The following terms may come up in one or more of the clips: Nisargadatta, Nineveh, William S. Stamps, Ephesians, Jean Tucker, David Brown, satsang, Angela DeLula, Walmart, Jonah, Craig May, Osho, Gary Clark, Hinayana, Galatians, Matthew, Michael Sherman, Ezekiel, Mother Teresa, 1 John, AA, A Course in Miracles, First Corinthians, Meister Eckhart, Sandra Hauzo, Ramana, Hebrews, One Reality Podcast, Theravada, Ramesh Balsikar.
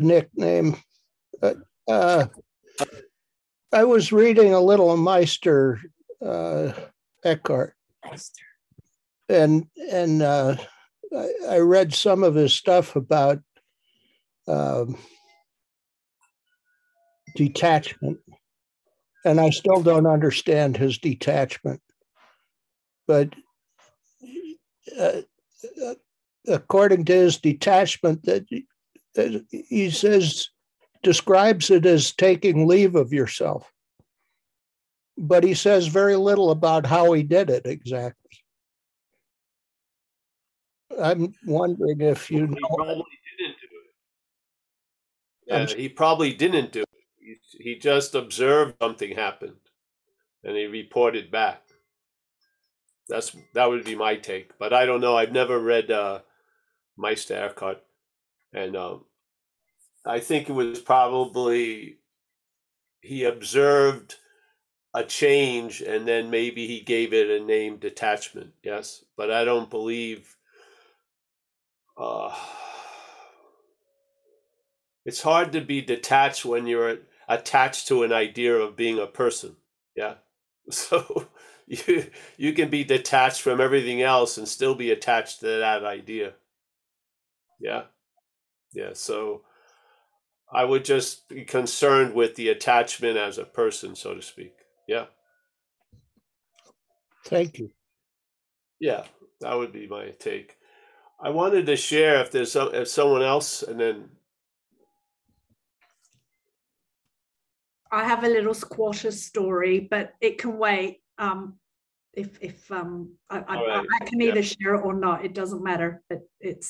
nickname. I was reading a little Meister Eckhart. Meister. And I read some of his stuff about detachment, and I still don't understand his detachment. But according to his detachment, that he says, describes it as taking leave of yourself. But he says very little about how he did it exactly. I'm wondering if you know. He probably didn't do it. Yeah, he probably didn't do it. He just observed something happened, and he reported back. That would be my take, but I don't know. I've never read Meister Eckhart, and I think it was probably he observed a change, and then maybe he gave it a name, detachment. Yes, but I don't believe. It's hard to be detached when you're attached to an idea of being a person. Yeah. So you can be detached from everything else and still be attached to that idea. Yeah. Yeah. So I would just be concerned with the attachment as a person, so to speak. Yeah. Thank you. Yeah. That would be my take. I wanted to share if there's if someone else, and then I have a little squatter story, but it can wait. I can either share it or not. It doesn't matter. But came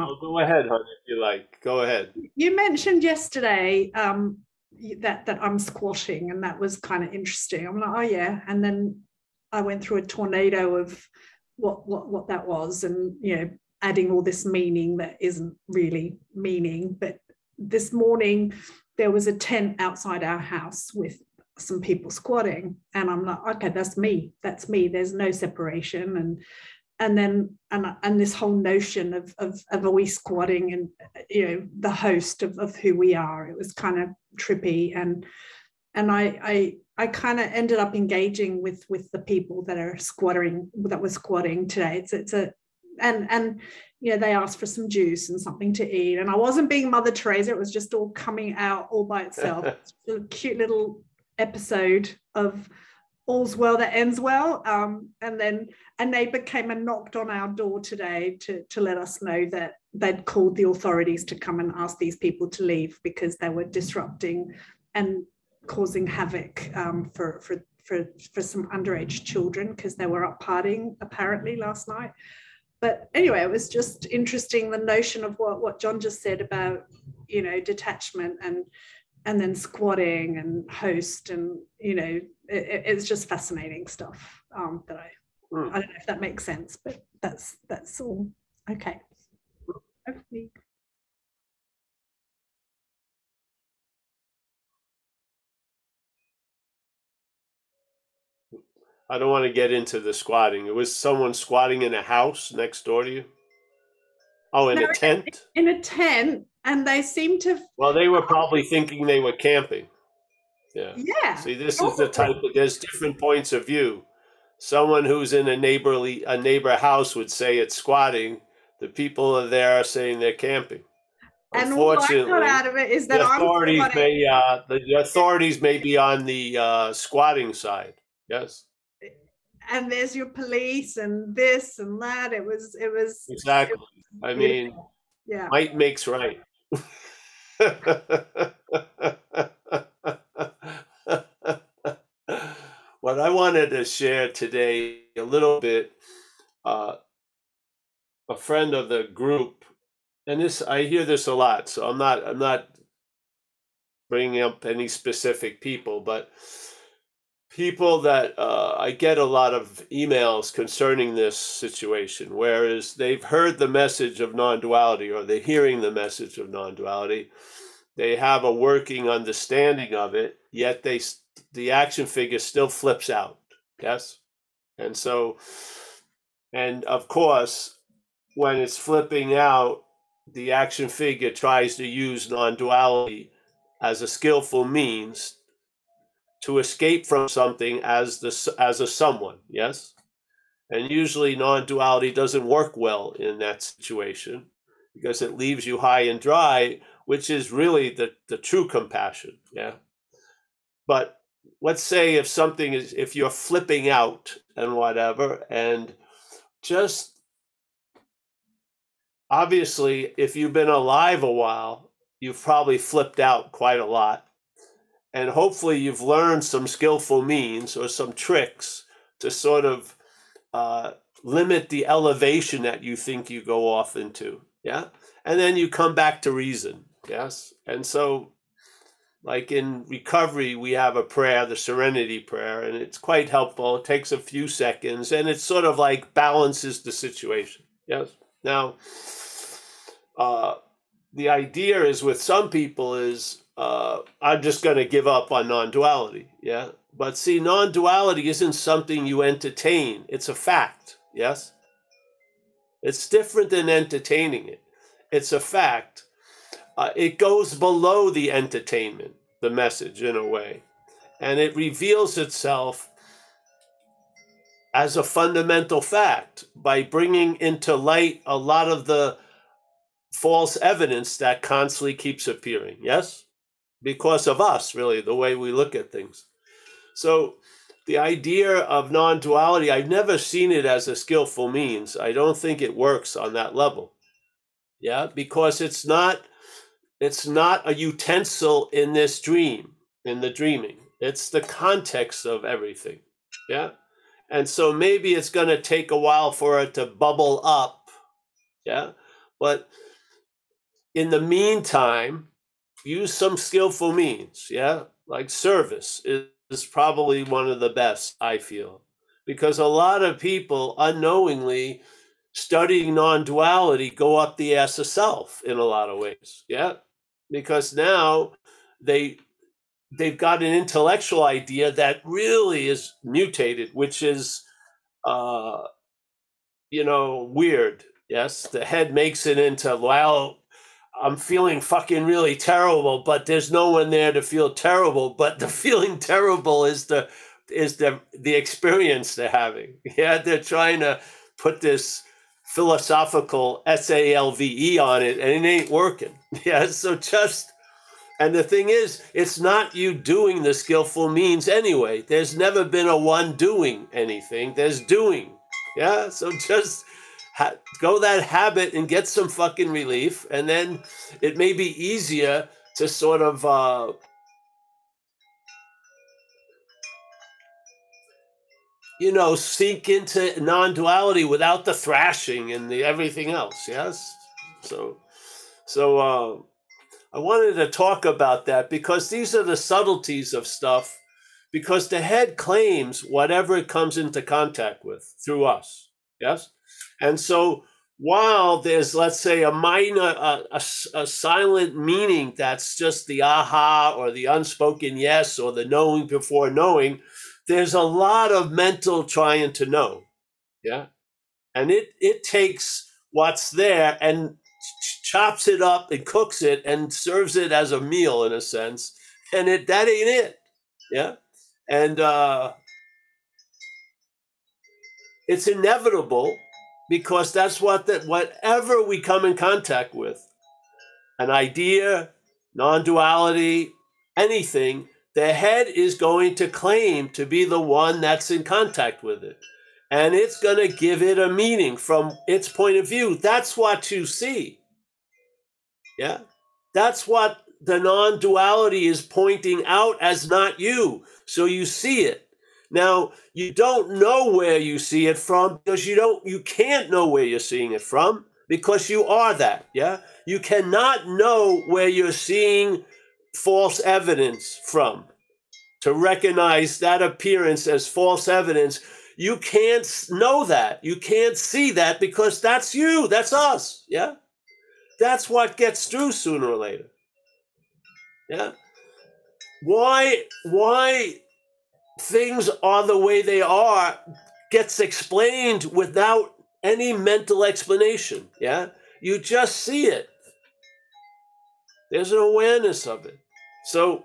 up. Go ahead, honey, if you like. Go ahead. You mentioned yesterday that I'm squatting, and that was kind of interesting. I'm like, oh yeah, and then I went through a tornado of what that was, and adding all this meaning that isn't really meaning. But this morning there was a tent outside our house with some people squatting, and I'm like, okay, that's me, there's no separation. And then this whole notion of always squatting, and the host of who we are, it was kind of trippy. And I kind of ended up engaging with the people that were squatting today. And they asked for some juice and something to eat. And I wasn't being Mother Teresa, it was just all coming out all by itself. It's a cute little episode of all's well that ends well. And they came and knocked on our door today to let us know that they'd called the authorities to come and ask these people to leave because they were disrupting and causing havoc for some underage children, because they were up partying apparently last night. But anyway, it was just interesting, the notion of what John just said about detachment and then squatting and host, and it's just fascinating stuff that I don't know if that makes sense, but that's all. Okay, hopefully. I don't want to get into the squatting. It was someone squatting in a house next door to you? Oh, a tent? In a tent, and they seemed to... Well, they were probably thinking they were camping. Yeah. Yeah. See, this probably is the type of... There's different points of view. Someone who's in a neighbor house would say it's squatting. The people are there saying they're camping. And what I got out of it is that the authorities may be on the squatting side. Yes. And there's your police and this and that. It was exactly. I mean, yeah. Might makes right. What I wanted to share today a little bit, a friend of the group, and this I hear this a lot, so I'm not bringing up any specific people, but people that I get a lot of emails concerning this situation, whereas they've heard the message of non-duality, or they're hearing the message of non-duality. They have a working understanding of it, yet the action figure still flips out. Yes. And of course, when it's flipping out, the action figure tries to use non-duality as a skillful means to escape from something as a someone, yes? And usually non-duality doesn't work well in that situation because it leaves you high and dry, which is really the true compassion, yeah? But let's say if something is, if you're flipping out and whatever, and just obviously if you've been alive a while, you've probably flipped out quite a lot. And hopefully you've learned some skillful means or some tricks to sort of limit the elevation that you think you go off into, yeah? And then you come back to reason, yes? And so, like in recovery, we have a prayer, the serenity prayer, and it's quite helpful. It takes a few seconds, and it sort of like balances the situation, yes? Now, the idea is with some people is, I'm just going to give up on non-duality, yeah? But see, non-duality isn't something you entertain. It's a fact, yes? It's different than entertaining it. It's a fact. It goes below the entertainment, the message, in a way. And it reveals itself as a fundamental fact by bringing into light a lot of the false evidence that constantly keeps appearing, yes? Because of us, really, the way we look at things. So the idea of non-duality, I've never seen it as a skillful means. I don't think it works on that level. Yeah, because it's not a utensil in this dream, in the dreaming. It's the context of everything. Yeah. And so maybe it's going to take a while for it to bubble up. Yeah. But in the meantime, use some skillful means, yeah? Like service is probably one of the best, I feel. Because a lot of people unknowingly studying non-duality go up the ass of self in a lot of ways, yeah? Because now they've got an intellectual idea that really is mutated, which is, weird, yes? The head makes it into, well, I'm feeling fucking really terrible, but there's no one there to feel terrible. But the feeling terrible is the experience they're having. Yeah, they're trying to put this philosophical SALVE on it, and it ain't working. Yeah, so and the thing is, it's not you doing the skillful means anyway. There's never been a one doing anything. There's doing. Yeah, so go that habit and get some fucking relief, and then it may be easier to sort of sink into non-duality without the thrashing and the everything else, yes? So I wanted to talk about that because these are the subtleties of stuff, because the head claims whatever it comes into contact with through us, yes? And so while there's, let's say, a minor, a silent meaning that's just the aha or the unspoken yes or the knowing before knowing, there's a lot of mental trying to know, yeah? And it takes what's there and chops it up and cooks it and serves it as a meal in a sense, and that ain't it, yeah? And it's inevitable. Because that's whatever we come in contact with, an idea, non-duality, anything, the head is going to claim to be the one that's in contact with it. And it's going to give it a meaning from its point of view. That's what you see. Yeah? That's what the non-duality is pointing out as not you. So you see it. Now, you don't know where you see it from because you can't know where you're seeing it from because you are that, yeah? You cannot know where you're seeing false evidence from. To recognize that appearance as false evidence, you can't know that. You can't see that because that's you, that's us, yeah? That's what gets through sooner or later, yeah? Why things are the way they are gets explained without any mental explanation, yeah? You just see it. There's an awareness of it. So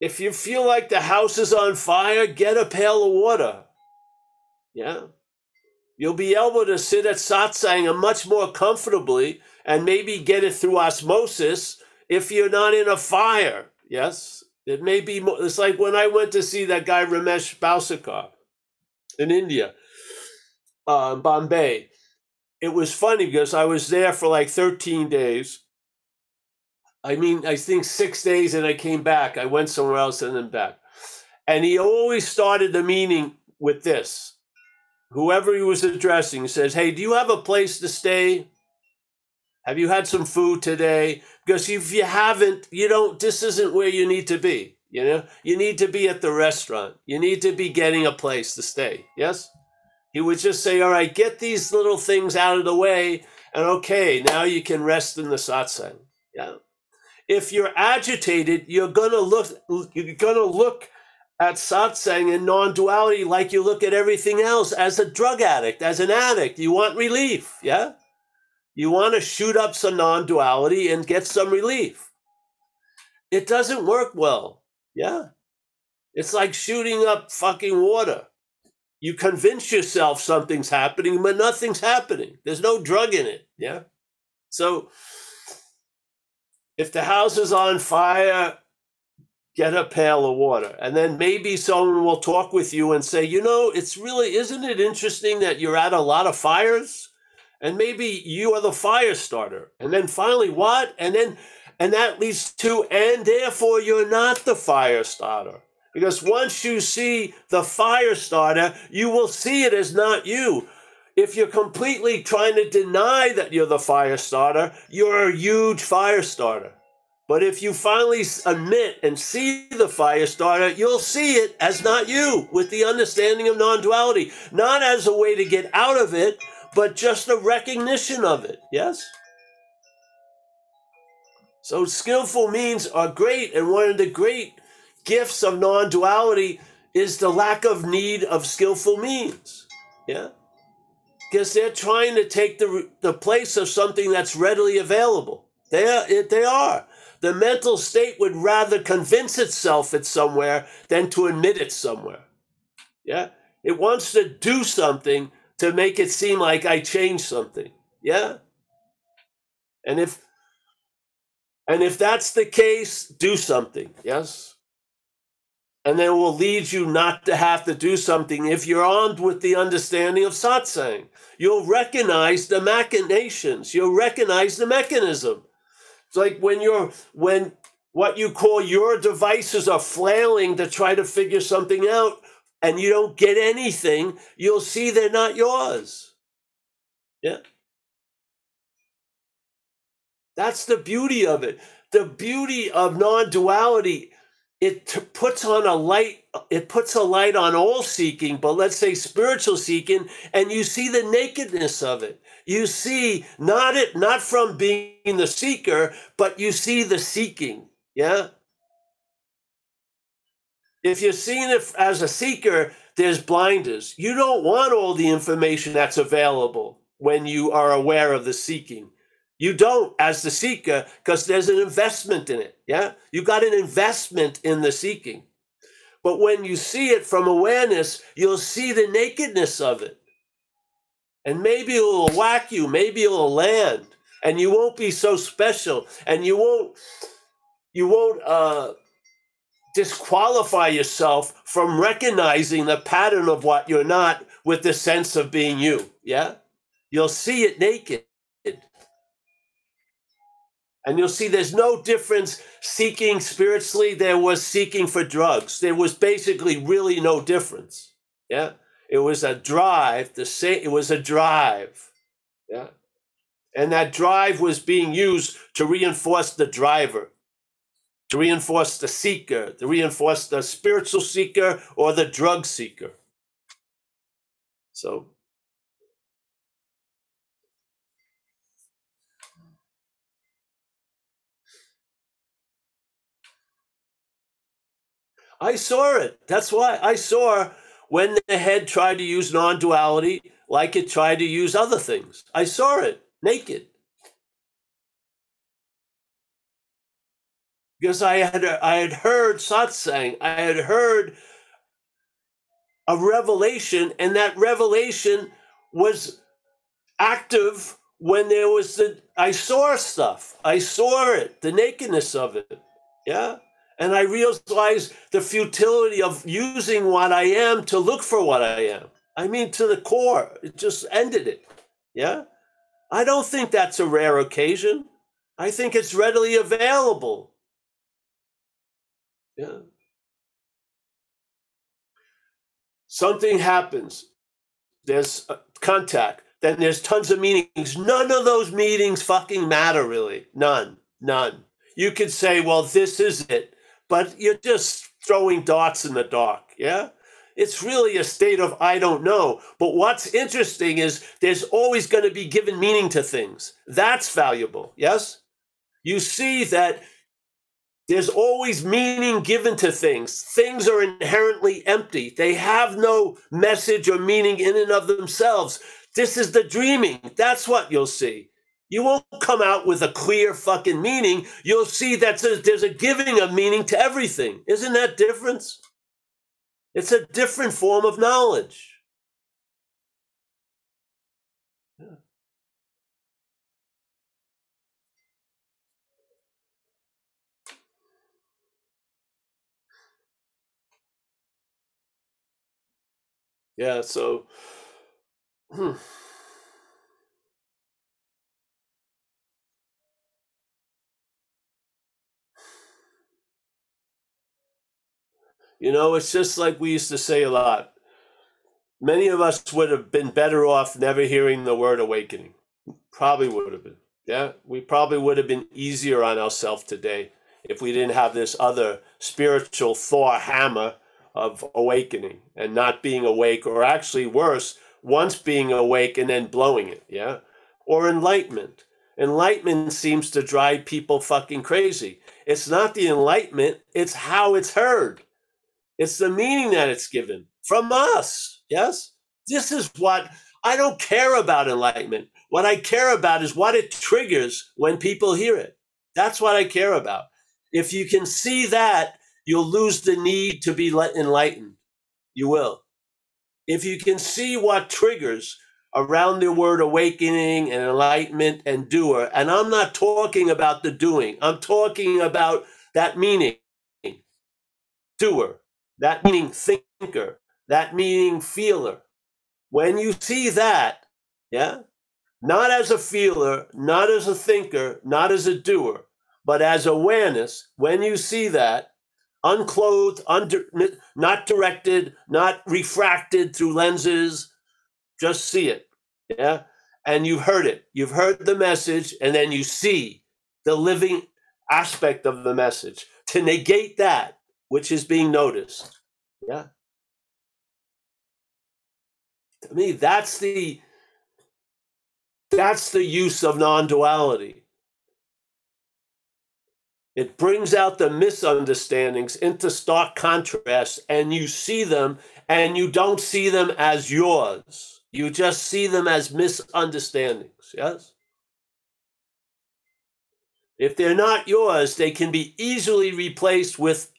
if you feel like the house is on fire, get a pail of water, yeah? You'll be able to sit at satsanga much more comfortably and maybe get it through osmosis if you're not in a fire, yes? It may be more, it's like when I went to see that guy Ramesh Balsikar in India, Bombay. It was funny because I was there for like 13 days. I mean, I think 6 days, and I came back. I went somewhere else and then back. And he always started the meeting with this. Whoever he was addressing says, hey, do you have a place to stay? Have you had some food today? Because if you haven't, you don't, this isn't where you need to be, you know? You need to be at the restaurant. You need to be getting a place to stay, yes? He would just say, all right, get these little things out of the way, and okay, now you can rest in the satsang, yeah? If you're agitated, you're gonna look at satsang and non-duality like you look at everything else, as a drug addict, as an addict. You want relief, yeah? You want to shoot up some non-duality and get some relief. It doesn't work well, yeah? It's like shooting up fucking water. You convince yourself something's happening, but nothing's happening. There's no drug in it, yeah? So if the house is on fire, get a pail of water. And then maybe someone will talk with you and say, you know, it's really, isn't it interesting that you're at a lot of fires? And maybe you are the fire starter. And then finally, what? And that leads to, and therefore you're not the fire starter. Because once you see the fire starter, you will see it as not you. If you're completely trying to deny that you're the fire starter, you're a huge fire starter. But if you finally admit and see the fire starter, you'll see it as not you, with the understanding of non-duality. Not as a way to get out of it, but just the recognition of it, yes? So skillful means are great, and one of the great gifts of non-duality is the lack of need of skillful means, yeah? Because they're trying to take the place of something that's readily available. They are. The mental state would rather convince itself it's somewhere than to admit it's somewhere, yeah? It wants to do something to make it seem like I changed something, yeah? And if that's the case, do something, yes? And then it will lead you not to have to do something if you're armed with the understanding of satsang. You'll recognize the machinations. You'll recognize the mechanism. It's like when what you call your devices are flailing to try to figure something out, and you don't get anything, you'll see they're not yours. Yeah? That's the beauty of it. The beauty of non-duality, it puts a light on all seeking, but let's say spiritual seeking, and you see the nakedness of it. You see not from being the seeker, but you see the seeking, yeah? If you're seeing it as a seeker, there's blinders. You don't want all the information that's available when you are aware of the seeking. You don't as the seeker, because there's an investment in it, yeah? You got an investment in the seeking. But when you see it from awareness, you'll see the nakedness of it. And maybe it'll whack you, maybe it'll land, and you won't be so special, and you won't disqualify yourself from recognizing the pattern of what you're not with the sense of being you, yeah? You'll see it naked. And you'll see there's no difference seeking spiritually. There was seeking for drugs. There was basically really no difference, yeah? It was a drive, yeah? And that drive was being used to reinforce the driver, to reinforce the seeker, to reinforce the spiritual seeker or the drug seeker. So, I saw it. That's why I saw when the head tried to use non-duality like it tried to use other things. I saw it naked. Because I had heard satsang, I had heard a revelation, and that revelation was active when there was I saw stuff, I saw it, the nakedness of it, yeah? And I realized the futility of using what I am to look for what I am. I mean, to the core, it just ended it, yeah? I don't think that's a rare occasion. I think it's readily available. Yeah. Something happens. There's contact. Then there's tons of meetings. None of those meetings fucking matter, really. None. You could say, well, this is it. But you're just throwing darts in the dark, yeah? It's really a state of I don't know. But what's interesting is there's always going to be given meaning to things. That's valuable, yes? You see that there's always meaning given to things. Things are inherently empty. They have no message or meaning in and of themselves. This is the dreaming. That's what you'll see. You won't come out with a clear fucking meaning. You'll see that there's a giving of meaning to everything. Isn't that difference? It's a different form of knowledge. Yeah, so it's just like we used to say a lot. Many of us would have been better off never hearing the word awakening. Probably would have been. Yeah, we probably would have been easier on ourselves today if we didn't have this other spiritual Thor hammer of awakening and not being awake, or actually worse, once being awake and then blowing it, yeah? Or enlightenment. Enlightenment seems to drive people fucking crazy. It's not the enlightenment, it's how it's heard. It's the meaning that it's given from us, yes? This is what, I don't care about enlightenment. What I care about is what it triggers when people hear it. That's what I care about. If you can see that, you'll lose the need to be enlightened. You will. If you can see what triggers around the word awakening and enlightenment and doer, and I'm not talking about the doing. I'm talking about that meaning, doer, that meaning thinker, that meaning feeler. When you see that, yeah, not as a feeler, not as a thinker, not as a doer, but as awareness, when you see that, unclothed, not directed, not refracted through lenses, just see it, yeah? And you've heard it. You've heard the message, and then you see the living aspect of the message to negate that which is being noticed, yeah? To me, that's the use of non-duality. It brings out the misunderstandings into stark contrast, and you see them, and you don't see them as yours. You just see them as misunderstandings, yes? If they're not yours, they can be easily replaced with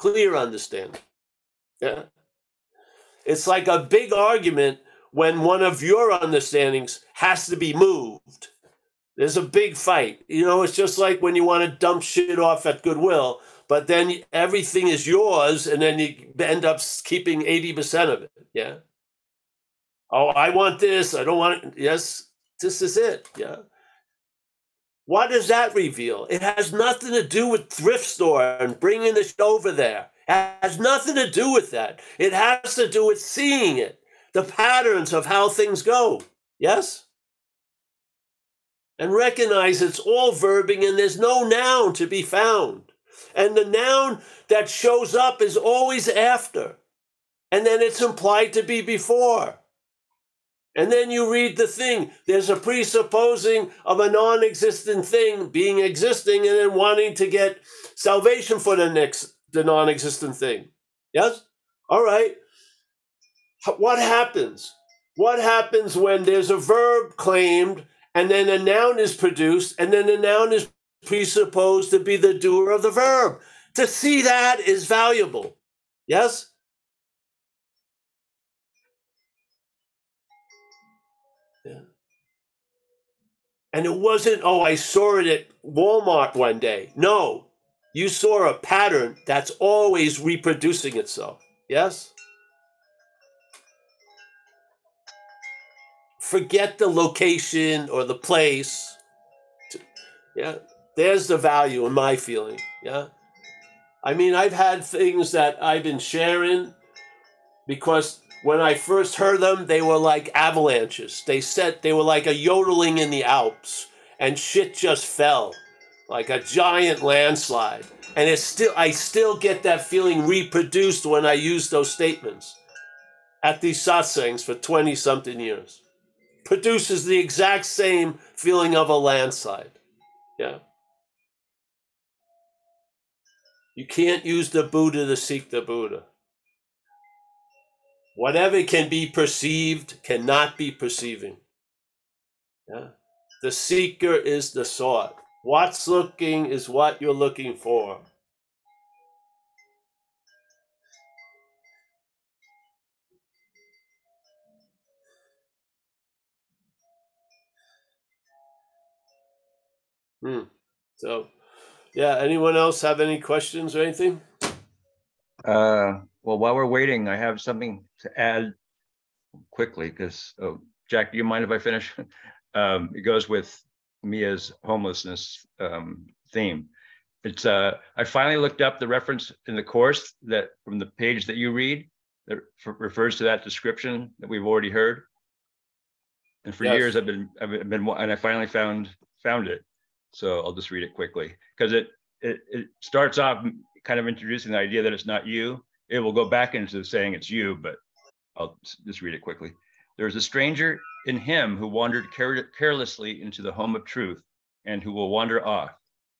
clear understanding. Yeah? It's like a big argument when one of your understandings has to be moved. There's a big fight. It's just like when you want to dump shit off at Goodwill, but then everything is yours, and then you end up keeping 80% of it, yeah? Oh, I want this. I don't want it. Yes, this is it, yeah? What does that reveal? It has nothing to do with thrift store and bringing the shit over there. It has nothing to do with that. It has to do with seeing it, the patterns of how things go, yes? And recognize it's all verbing and there's no noun to be found. And the noun that shows up is always after. And then it's implied to be before. And then you read the thing. There's a presupposing of a non-existent thing being existing and then wanting to get salvation for the non-existent thing. Yes? All right. What happens? What happens when there's a verb claimed and then a noun is produced and then the noun is presupposed to be the doer of the verb? To see that is valuable. Yes? Yeah. And it wasn't, oh, I saw it at Walmart one day. No, you saw a pattern that's always reproducing itself. Yes? Forget the location or the place. Yeah, there's the value in my feeling. Yeah. I mean, I've had things that I've been sharing because when I first heard them, they were like avalanches. They were like a yodeling in the Alps, and shit just fell like a giant landslide. And I still get that feeling reproduced when I use those statements at these satsangs for 20 something years. Produces the exact same feeling of a landslide. Yeah. You can't use the Buddha to seek the Buddha. Whatever can be perceived cannot be perceiving. Yeah. The seeker is the sought. What's looking is what you're looking for. So, yeah, anyone else have any questions or anything? Well, while we're waiting, I have something to add quickly because, oh, Jack, do you mind if I finish? It goes with Mia's homelessness theme. It's I finally looked up the reference in the course that from the page that you read that refers to that description that we've already heard. And for years I've been and I finally found it. So I'll just read it quickly because it starts off kind of introducing the idea that it's not you. It will go back into saying it's you, but I'll just read it quickly. There's a stranger in him who wandered carelessly into the home of truth and who will wander off.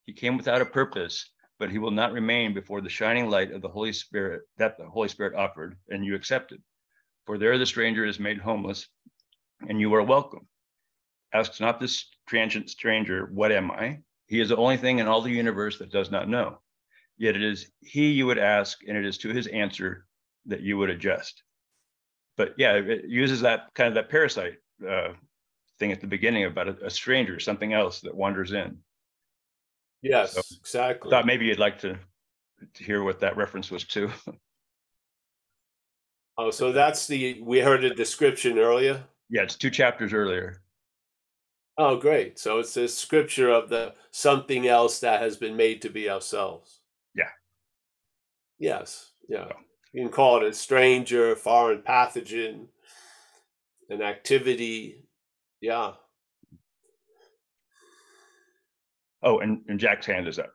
He came without a purpose, but he will not remain before the shining light of the Holy Spirit that the Holy Spirit offered and you accepted. For there the stranger is made homeless and you are welcome. Asks not this transient stranger, what am I? He is the only thing in all the universe that does not know. Yet it is he you would ask, and it is to his answer that you would adjust. But yeah, it uses that kind of that parasite thing at the beginning about a stranger, something else that wanders in. Yes, so exactly. I thought maybe you'd like to hear what that reference was to. Oh, so that's we heard a description earlier? Yeah, it's 2 chapters earlier. Oh, great. So it's a scripture of the something else that has been made to be ourselves. Yeah. Yes. Yeah. So. You can call it a stranger, foreign pathogen, an activity. Yeah. Oh, and Jack's hand is up.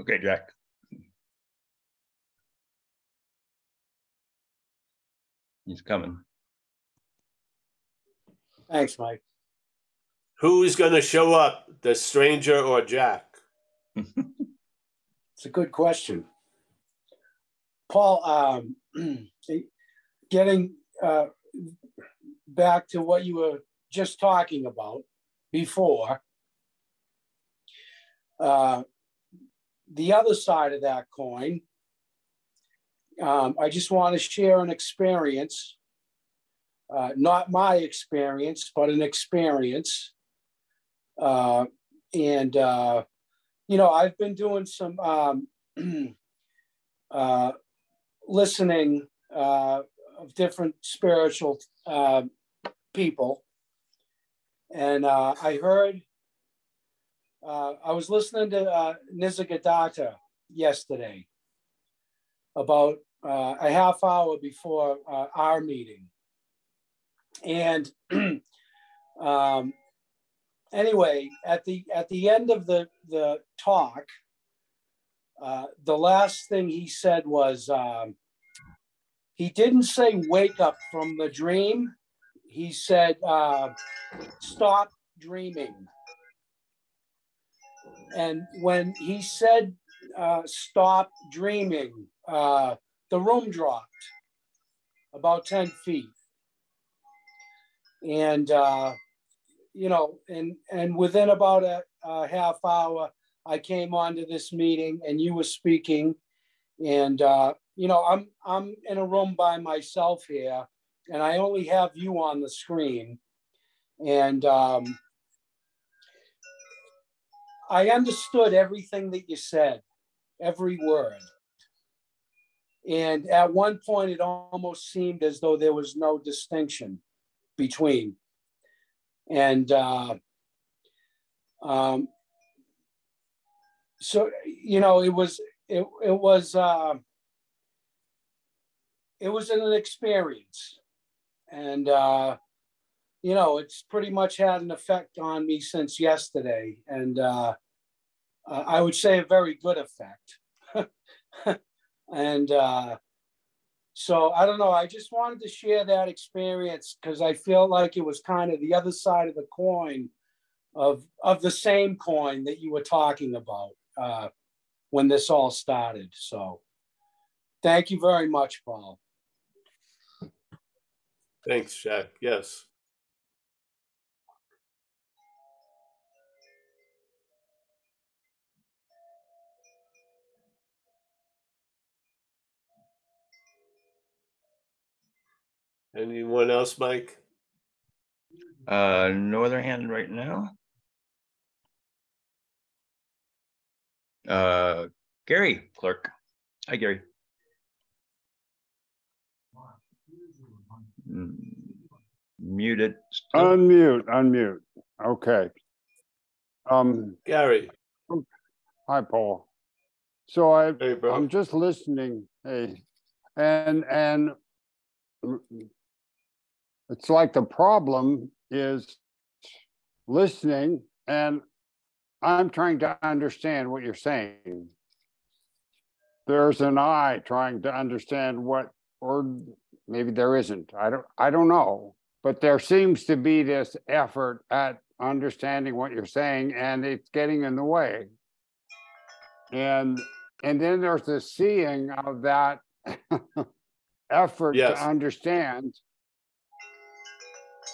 Okay, Jack. He's coming. Thanks, Mike. Who's going to show up, the stranger or Jack? It's a good question. Paul, getting back to what you were just talking about before, the other side of that coin, I just want to share an experience, not my experience, but an experience. You know, I've been doing some listening of different spiritual people. And I heard, I was listening to Nisargadatta yesterday about a half hour before our meeting. And anyway, at the end of the talk, the last thing he said was, he didn't say wake up from the dream. He said, stop dreaming. And when he said, stop dreaming, the room dropped about 10 feet. And, you know, and within about a half hour, I came onto this meeting and you were speaking. And, you know, I'm in a room by myself here and I only have you on the screen. And I understood everything that you said, every word. And at one point, it almost seemed as though there was no distinction between. And so, you know, it was an experience. And, you know, it's pretty much had an effect on me since yesterday. And I would say a very good effect. And so, I don't know, I just wanted to share that experience because I feel like it was kind of the other side of the coin of the same coin that you were talking about when this all started. So thank you very much, Paul. Thanks, Jack. Yes. Anyone else, Mike? No other hand right now. Gary Clark. Hi, Gary. Muted. Still. Unmute, unmute. Okay. Gary. Hi, Paul. So hey, I'm just listening. Hey, and it's like the problem is listening, and I'm trying to understand what you're saying. There's an I trying to understand what, or maybe there isn't. I don't know. But there seems to be this effort at understanding what you're saying, and it's getting in the way. And then there's the seeing of that effort yes. to understand.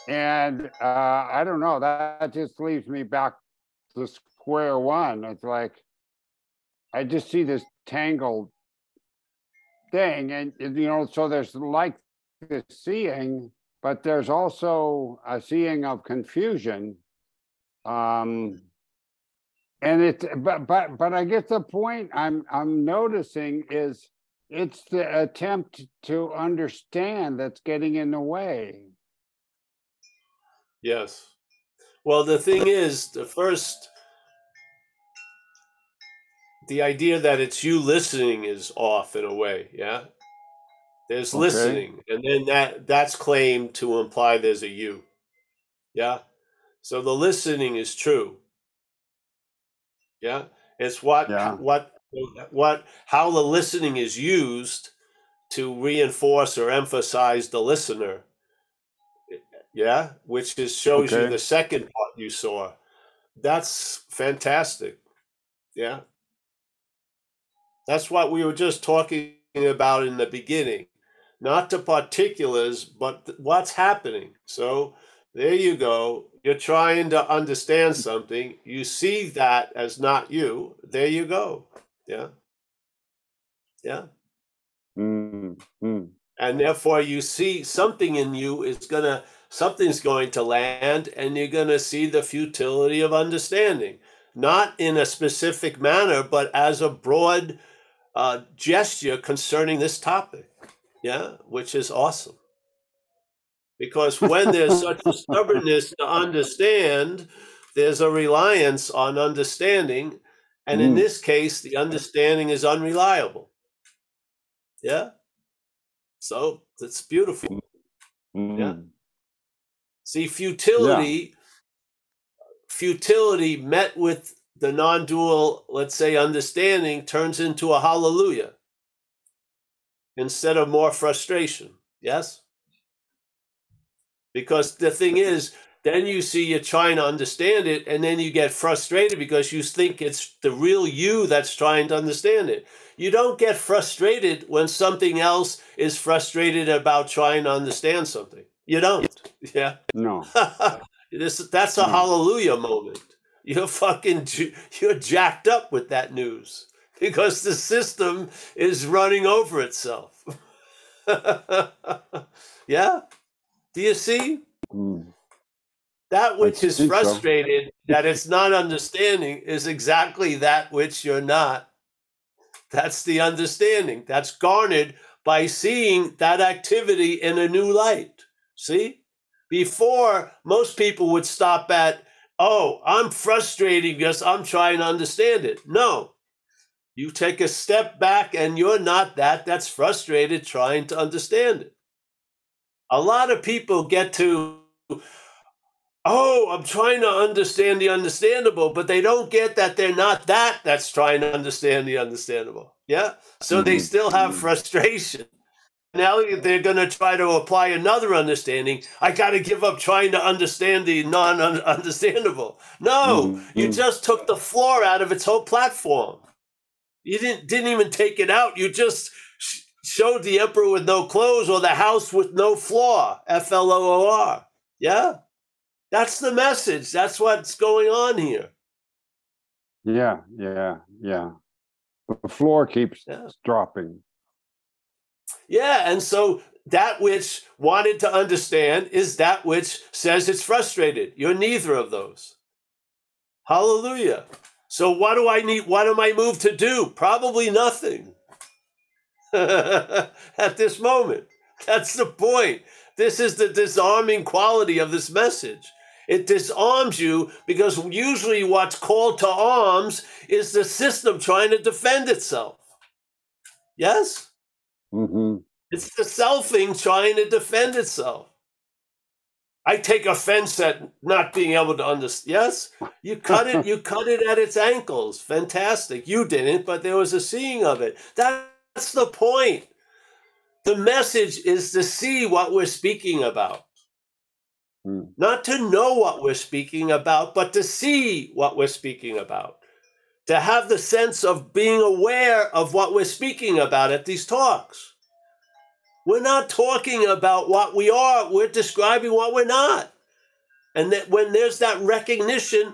And I don't know, that just leaves me back to square one. It's like, I just see this tangled thing. And, you know, so there's like this seeing, but there's also a seeing of confusion. And it's, but I guess the point I'm noticing is it's the attempt to understand that's getting in the way. Yes. Well, the thing is, the idea that it's you listening is off in a way, yeah? There's okay. listening, and then that's claimed to imply there's a you, yeah? So the listening is true, yeah? It's how the listening is used to reinforce or emphasize the listener. Yeah, which just shows okay. you the second part you saw. That's fantastic. Yeah. That's what we were just talking about in the beginning. Not the particulars, but what's happening. So there you go. You're trying to understand something. You see that as not you. There you go. Yeah. Yeah. Mm-hmm. And therefore you see something in you is going to something's going to land, and you're going to see the futility of understanding, not in a specific manner, but as a broad gesture concerning this topic, yeah, which is awesome. Because when there's such a stubbornness to understand, there's a reliance on understanding, and in this case, the understanding is unreliable. Yeah? So, that's beautiful. Yeah? See, futility met with the non-dual, let's say, understanding turns into a hallelujah instead of more frustration. Yes? Because the thing is, then you see you're trying to understand it, and then you get frustrated because you think it's the real you that's trying to understand it. You don't get frustrated when something else is frustrated about trying to understand something. You don't. Yeah. No. That's a hallelujah moment. You're fucking, you're jacked up with that news because the system is running over itself. Yeah. Do you see? Mm. That which is frustrated, that it's not understanding, is exactly that which you're not. That's the understanding. That's garnered by seeing that activity in a new light. See? Before, most people would stop at, oh, I'm frustrated because I'm trying to understand it. No. You take a step back and you're not that. That's frustrated trying to understand it. A lot of people get to, oh, I'm trying to understand the understandable, but they don't get that they're not that that's trying to understand the understandable. Yeah? So they still have frustration. Now they're going to try to apply another understanding. I got to give up trying to understand the non-understandable. No, you just took the floor out of its whole platform. You didn't even take it out. You just showed the emperor with no clothes or the house with no floor. F-L-O-O-R. Yeah? That's the message. That's what's going on here. Yeah. The floor keeps dropping. Yeah, and so that which wanted to understand is that which says it's frustrated. You're neither of those. Hallelujah. So what do I need? What am I moved to do? Probably nothing at this moment. That's the point. This is the disarming quality of this message. It disarms you because usually what's called to arms is the system trying to defend itself. Yes? Mm-hmm. It's the selfing trying to defend itself. I take offense at not being able to understand. Yes? You cut it, you cut it at its ankles. Fantastic. You didn't, but there was a seeing of it. That's the point. The message is to see what we're speaking about. Not to know what we're speaking about, but to see what we're speaking about. To have the sense of being aware of what we're speaking about at these talks. We're not talking about what we are. We're describing what we're not. And that when there's that recognition,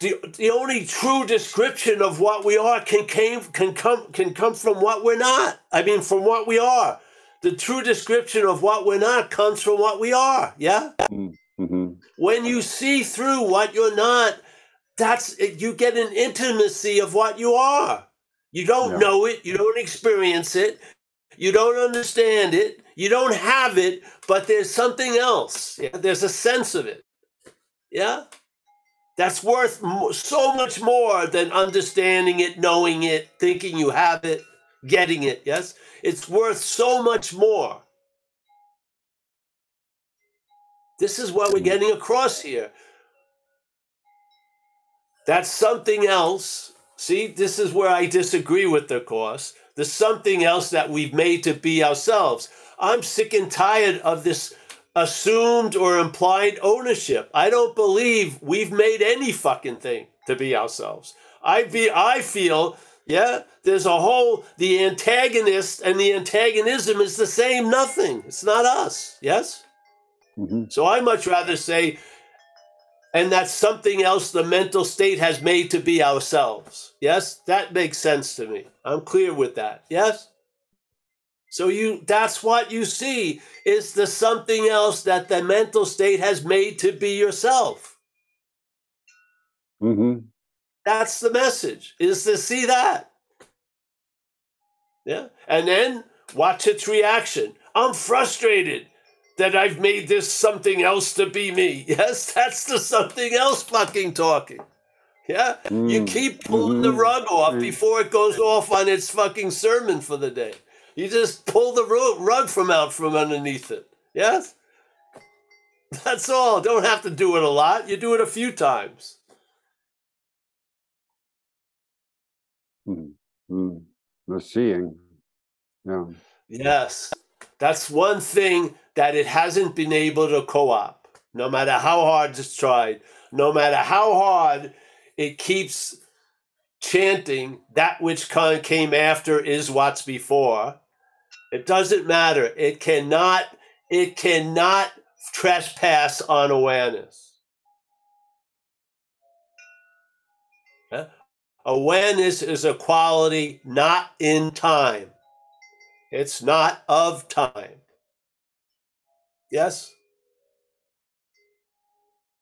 the only true description of what we are can come from what we're not. I mean, from what we are. The true description of what we're not comes from what we are. Yeah? Mm-hmm. When you see through what you're not, you get an intimacy of what you are. You don't know it. You don't experience it. You don't understand it. You don't have it, but there's something else. Yeah? There's a sense of it. Yeah? That's worth so much more than understanding it, knowing it, thinking you have it, getting it. Yes? It's worth so much more. This is what we're getting across here. That's something else. See, this is where I disagree with the Course. There's something else that we've made to be ourselves. I'm sick and tired of this assumed or implied ownership. I don't believe we've made any fucking thing to be ourselves. I feel, there's the antagonist and the antagonism is the same nothing. It's not us, yes? Mm-hmm. So I much rather say, and that's something else the mental state has made to be ourselves. Yes? That makes sense to me. I'm clear with that. Yes? So that's what you see is the something else that the mental state has made to be yourself. Mm-hmm. That's the message, is to see that. Yeah? And then watch its reaction. I'm frustrated that I've made this something else to be me. Yes, that's the something else fucking talking. Yeah? You keep pulling the rug off before it goes off on its fucking sermon for the day. You just pull the rug from underneath it. Yes? That's all. Don't have to do it a lot. You do it a few times. The seeing. Yeah. Yes. That's one thing that it hasn't been able to co-op, no matter how hard it's tried, no matter how hard it keeps chanting, that which came after is what's before. It doesn't matter. It cannot It cannot trespass on awareness. Huh? Awareness is a quality not in time. It's not of time. Yes?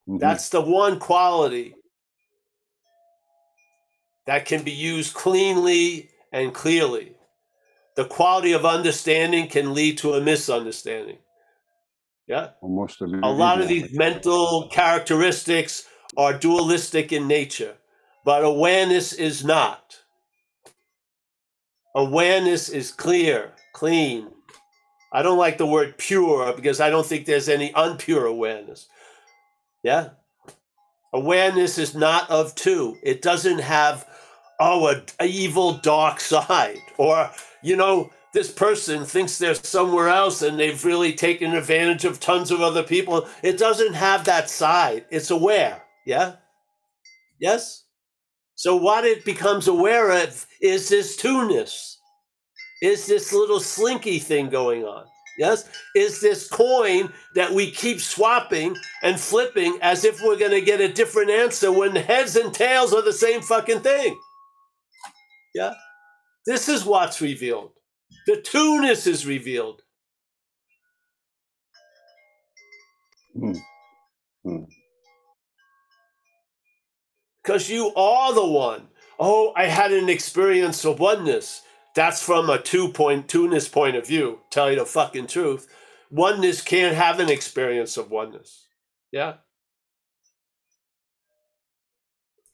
Mm-hmm. That's the one quality that can be used cleanly and clearly. The quality of understanding can lead to a misunderstanding. Yeah? Almost a lot of these mental characteristics are dualistic in nature, but awareness is not. Awareness is clear, clean. I don't like the word pure because I don't think there's any unpure awareness. Yeah? Awareness is not of two. It doesn't have, an evil dark side. Or, this person thinks they're somewhere else and they've really taken advantage of tons of other people. It doesn't have that side. It's aware. Yeah? Yes? So what it becomes aware of is this two-ness. Is this little slinky thing going on? Yes? Is this coin that we keep swapping and flipping as if we're going to get a different answer when the heads and tails are the same fucking thing? Yeah? This is what's revealed. The two-ness is revealed. Because you are the one. Oh, I had an experience of oneness. That's from a two-ness point of view. Tell you the fucking truth. Oneness can't have an experience of oneness. Yeah?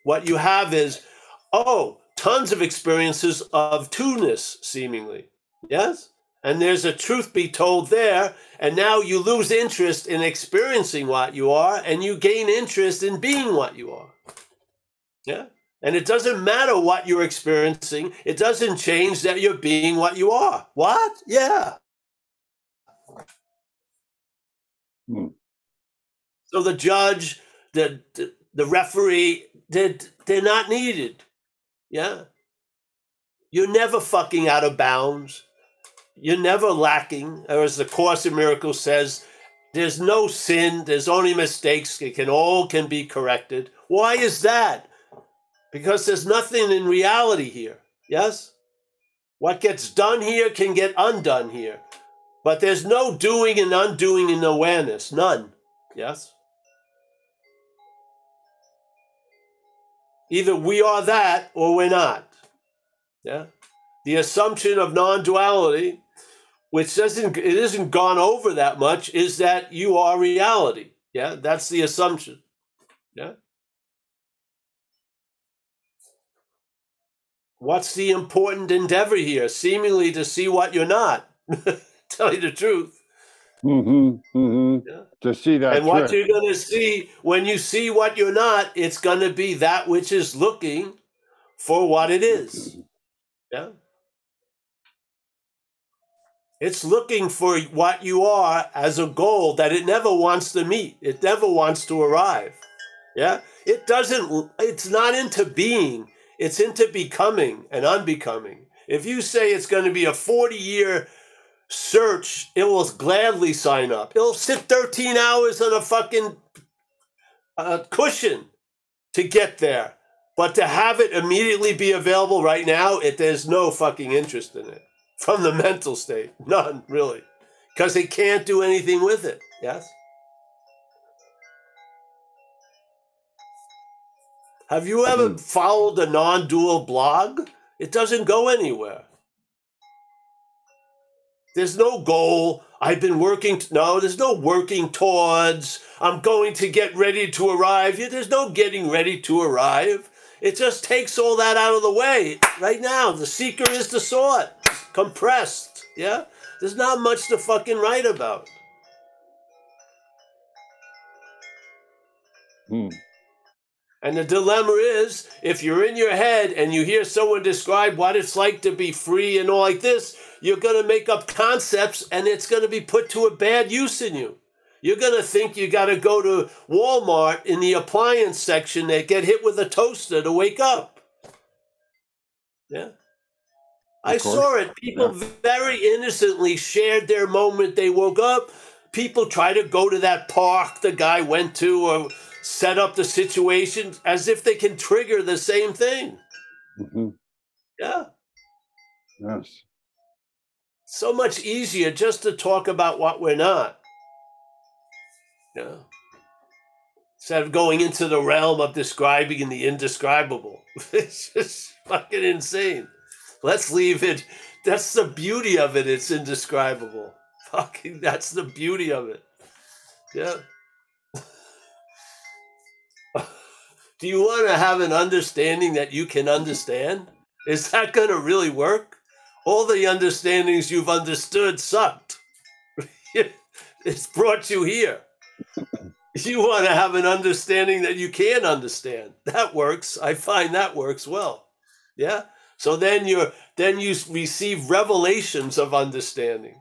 What you have is, tons of experiences of two-ness, seemingly. Yes? And there's a truth be told there, and now you lose interest in experiencing what you are, and you gain interest in being what you are. Yeah? And it doesn't matter what you're experiencing. It doesn't change that you're being what you are. What? Yeah. So the judge, the referee, they're not needed. Yeah. You're never fucking out of bounds. You're never lacking. Or as the Course in Miracles says, there's no sin. There's only mistakes. It can be corrected. Why is that? Because there's nothing in reality here, yes? What gets done here can get undone here. But there's no doing and undoing in awareness, none, yes? Either we are that or we're not, yeah? The assumption of non-duality, which isn't gone over that much, is that you are reality, yeah? That's the assumption, yeah? What's the important endeavor here? Seemingly to see what you're not. Tell you the truth. Yeah? To see that. And what you're going to see, when you see what you're not, it's going to be that which is looking for what it is. Yeah? It's looking for what you are as a goal that it never wants to meet. It never wants to arrive. Yeah? It's not into being. It's into becoming and unbecoming. If you say it's going to be a 40-year search, it will gladly sign up. It'll sit 13 hours on a fucking cushion to get there. But to have it immediately be available right now, there's no fucking interest in it. From the mental state. None, really. Because they can't do anything with it. Yes? Have you ever followed a non-dual blog? It doesn't go anywhere. There's no goal. There's no working towards. I'm going to get ready to arrive. There's no getting ready to arrive. It just takes all that out of the way. Right now, the seeker is the sought. Compressed, yeah? There's not much to fucking write about. And the dilemma is, if you're in your head and you hear someone describe what it's like to be free and all like this, you're going to make up concepts and it's going to be put to a bad use in you. You're going to think you got to go to Walmart in the appliance section and get hit with a toaster to wake up. Yeah. I saw it. People very innocently shared their moment they woke up. people try to go to that park the guy went to or set up the situation as if they can trigger the same thing. Mm-hmm. Yeah. Yes. So much easier just to talk about what we're not. Yeah. Instead of going into the realm of describing the indescribable. It's just fucking insane. Let's leave it. That's the beauty of it. It's indescribable. Fucking, that's the beauty of it. Yeah. Do you want to have an understanding that you can understand? Is that going to really work? All the understandings you've understood sucked. It's brought you here. You want to have an understanding that you can understand. That works. I find that works well. Yeah. So then you receive revelations of understanding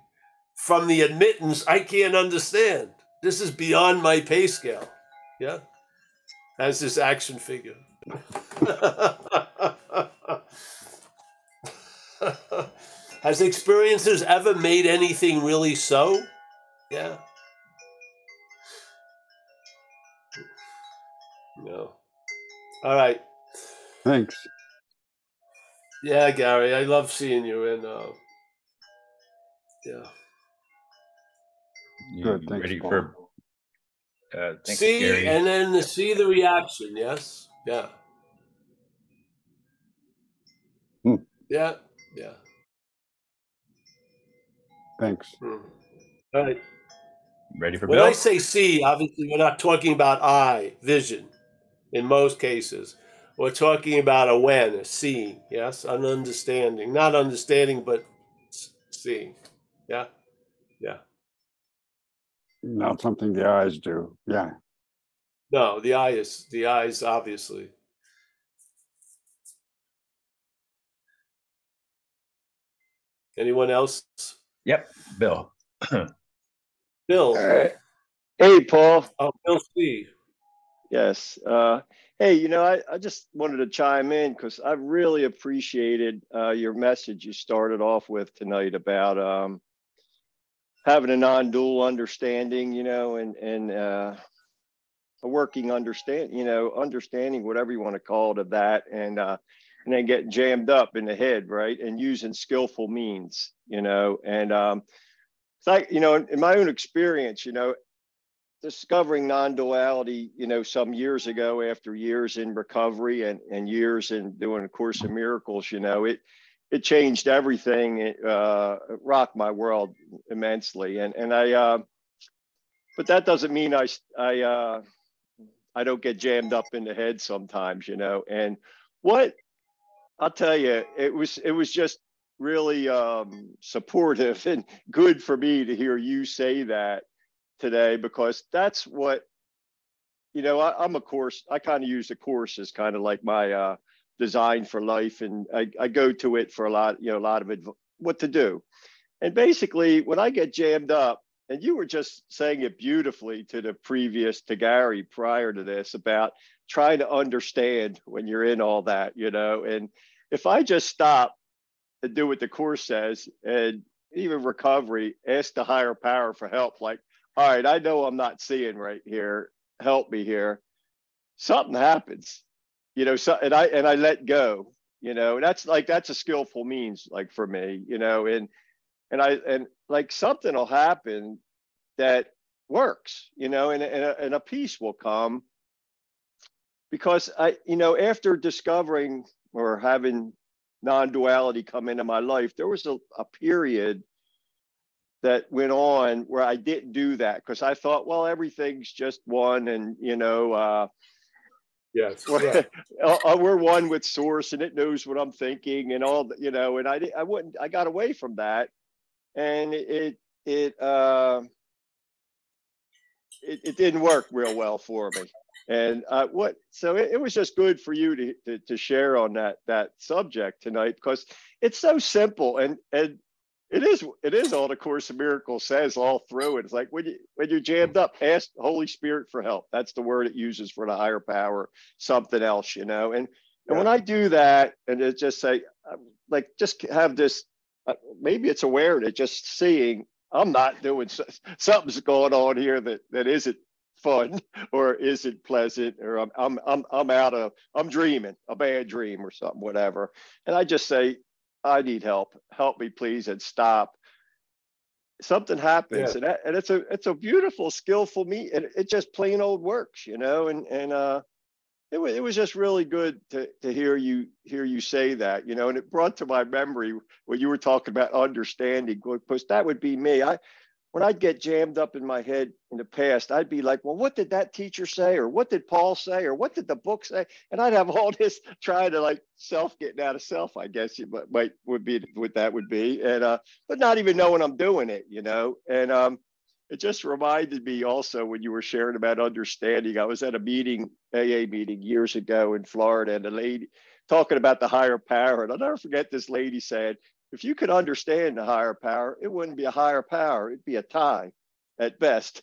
from the admittance. I can't understand. This is beyond my pay scale. Yeah. As this action figure. Has experiences ever made anything really so? Yeah. No. All right. Thanks. Yeah, Gary, I love seeing you. And yeah. Good. Thanks, ready Paul. For thanks, see Gary. And then see the reaction. Yes. Yeah. Yeah. Yeah. Thanks. All right. Ready for Bill? When I say see, obviously we're not talking about eye, vision. In most cases, we're talking about awareness, seeing, yes, an understanding, not understanding, but seeing. Yeah. Yeah. Not something the eyes do. Yeah. No, the eyes, obviously. Anyone else? Yep, Bill. Bill. Hey, Paul. Oh, Bill C. Yes. Hey, I just wanted to chime in because I really appreciated your message you started off with tonight about having a non-dual understanding, and a working understanding, understanding, whatever you want to call it, of that. And then get jammed up in the head, right? And using skillful means, and it's like, in my own experience, discovering non-duality, some years ago after years in recovery and years in doing A Course in Miracles, it changed everything. It rocked my world immensely. And I but that doesn't mean I don't get jammed up in the head sometimes, and what, I'll tell you, it was just really supportive and good for me to hear you say that today, because that's what, I'm a course, I kind of use the course as kind of like my design for life. And I go to it for what to do. And basically when I get jammed up, and you were just saying it beautifully to Gary prior to this about trying to understand when you're in all that, and if I just stop and do what the course says, and even recovery, ask the higher power for help, like, all right, I know I'm not seeing right here, help me here. Something happens, so, and I let go, that's a skillful means, like for me, and like something will happen that works, and a peace will come because I, after discovering or having non-duality come into my life, there was a period that went on where I didn't do that because I thought, well, everything's just one and, yes, right. We're one with source and it knows what I'm thinking and all, and I got away from that. And it didn't work real well for me. And so it was just good for you to share on that subject tonight, because it's so simple and it is all the Course in Miracles says all through it. It's like when you're jammed up, ask the Holy Spirit for help. That's the word it uses for the higher power, something else, And when I do that and it just say, like, just have this, maybe it's awareness, just seeing I'm not doing, something's going on here that isn't fun or isn't pleasant, or I'm dreaming a bad dream or something, whatever. And I just say, I need help. Help me, please, and stop. Something happens, yeah. And it's a beautiful, skillful meet, and it just plain old works, you know. And it was just really good to hear you say that, you know. And it brought to my memory when you were talking about understanding, because that would be me. When I'd get jammed up in my head in the past, I'd be like, well, what did that teacher say, or what did Paul say, or what did the book say? And I'd have all this trying to like getting out of self, I guess you might would be what that would be, and but not even knowing I'm doing it, you know. And it just reminded me also when you were sharing about understanding. I was at a meeting, AA meeting years ago in Florida, and a lady talking about the higher power. And I'll never forget, this lady said, if you could understand the higher power, it wouldn't be a higher power. It'd be a tie at best.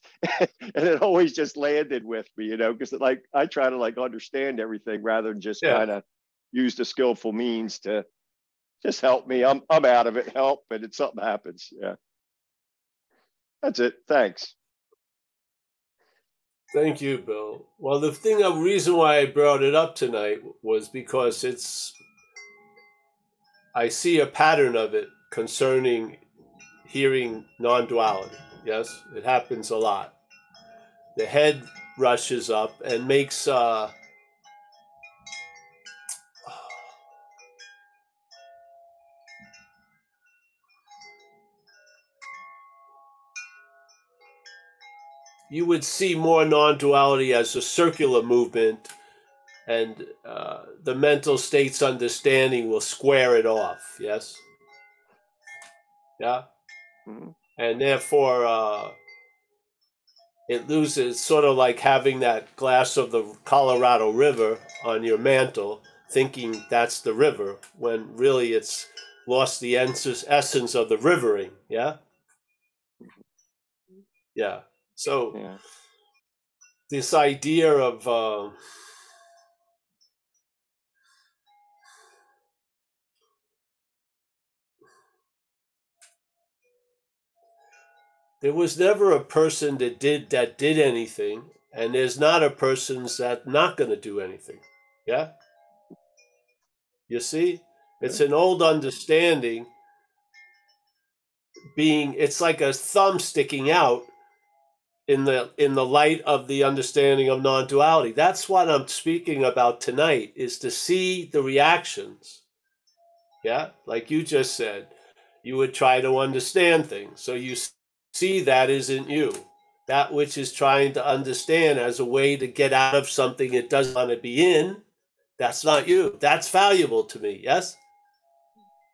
And it always just landed with me, you know, because like I try to like understand everything rather than just kind of use the skillful means to just help me. I'm out of it. Help. And it something happens. Yeah. That's it. Thanks. Thank you, Bill. Well, the reason why I brought it up tonight was because I see a pattern of it concerning hearing non-duality. Yes, it happens a lot. The head rushes up and makes you would see more non-duality as a circular movement, and the mental state's understanding will square it off, yes? Yeah? Mm-hmm. And therefore, it loses, sort of like having that glass of the Colorado River on your mantle, thinking that's the river, when really it's lost the essence of the rivering, yeah? Yeah. So this idea of there was never a person that did anything, and there's not a person that's not going to do anything. Yeah? You see? It's an old understanding being, it's like a thumb sticking out in the light of the understanding of non-duality. That's what I'm speaking about tonight, is to see the reactions. Yeah? Like you just said, you would try to understand things. So you see that isn't you. That which is trying to understand as a way to get out of something it doesn't want to be in, that's not you. That's valuable to me, yes?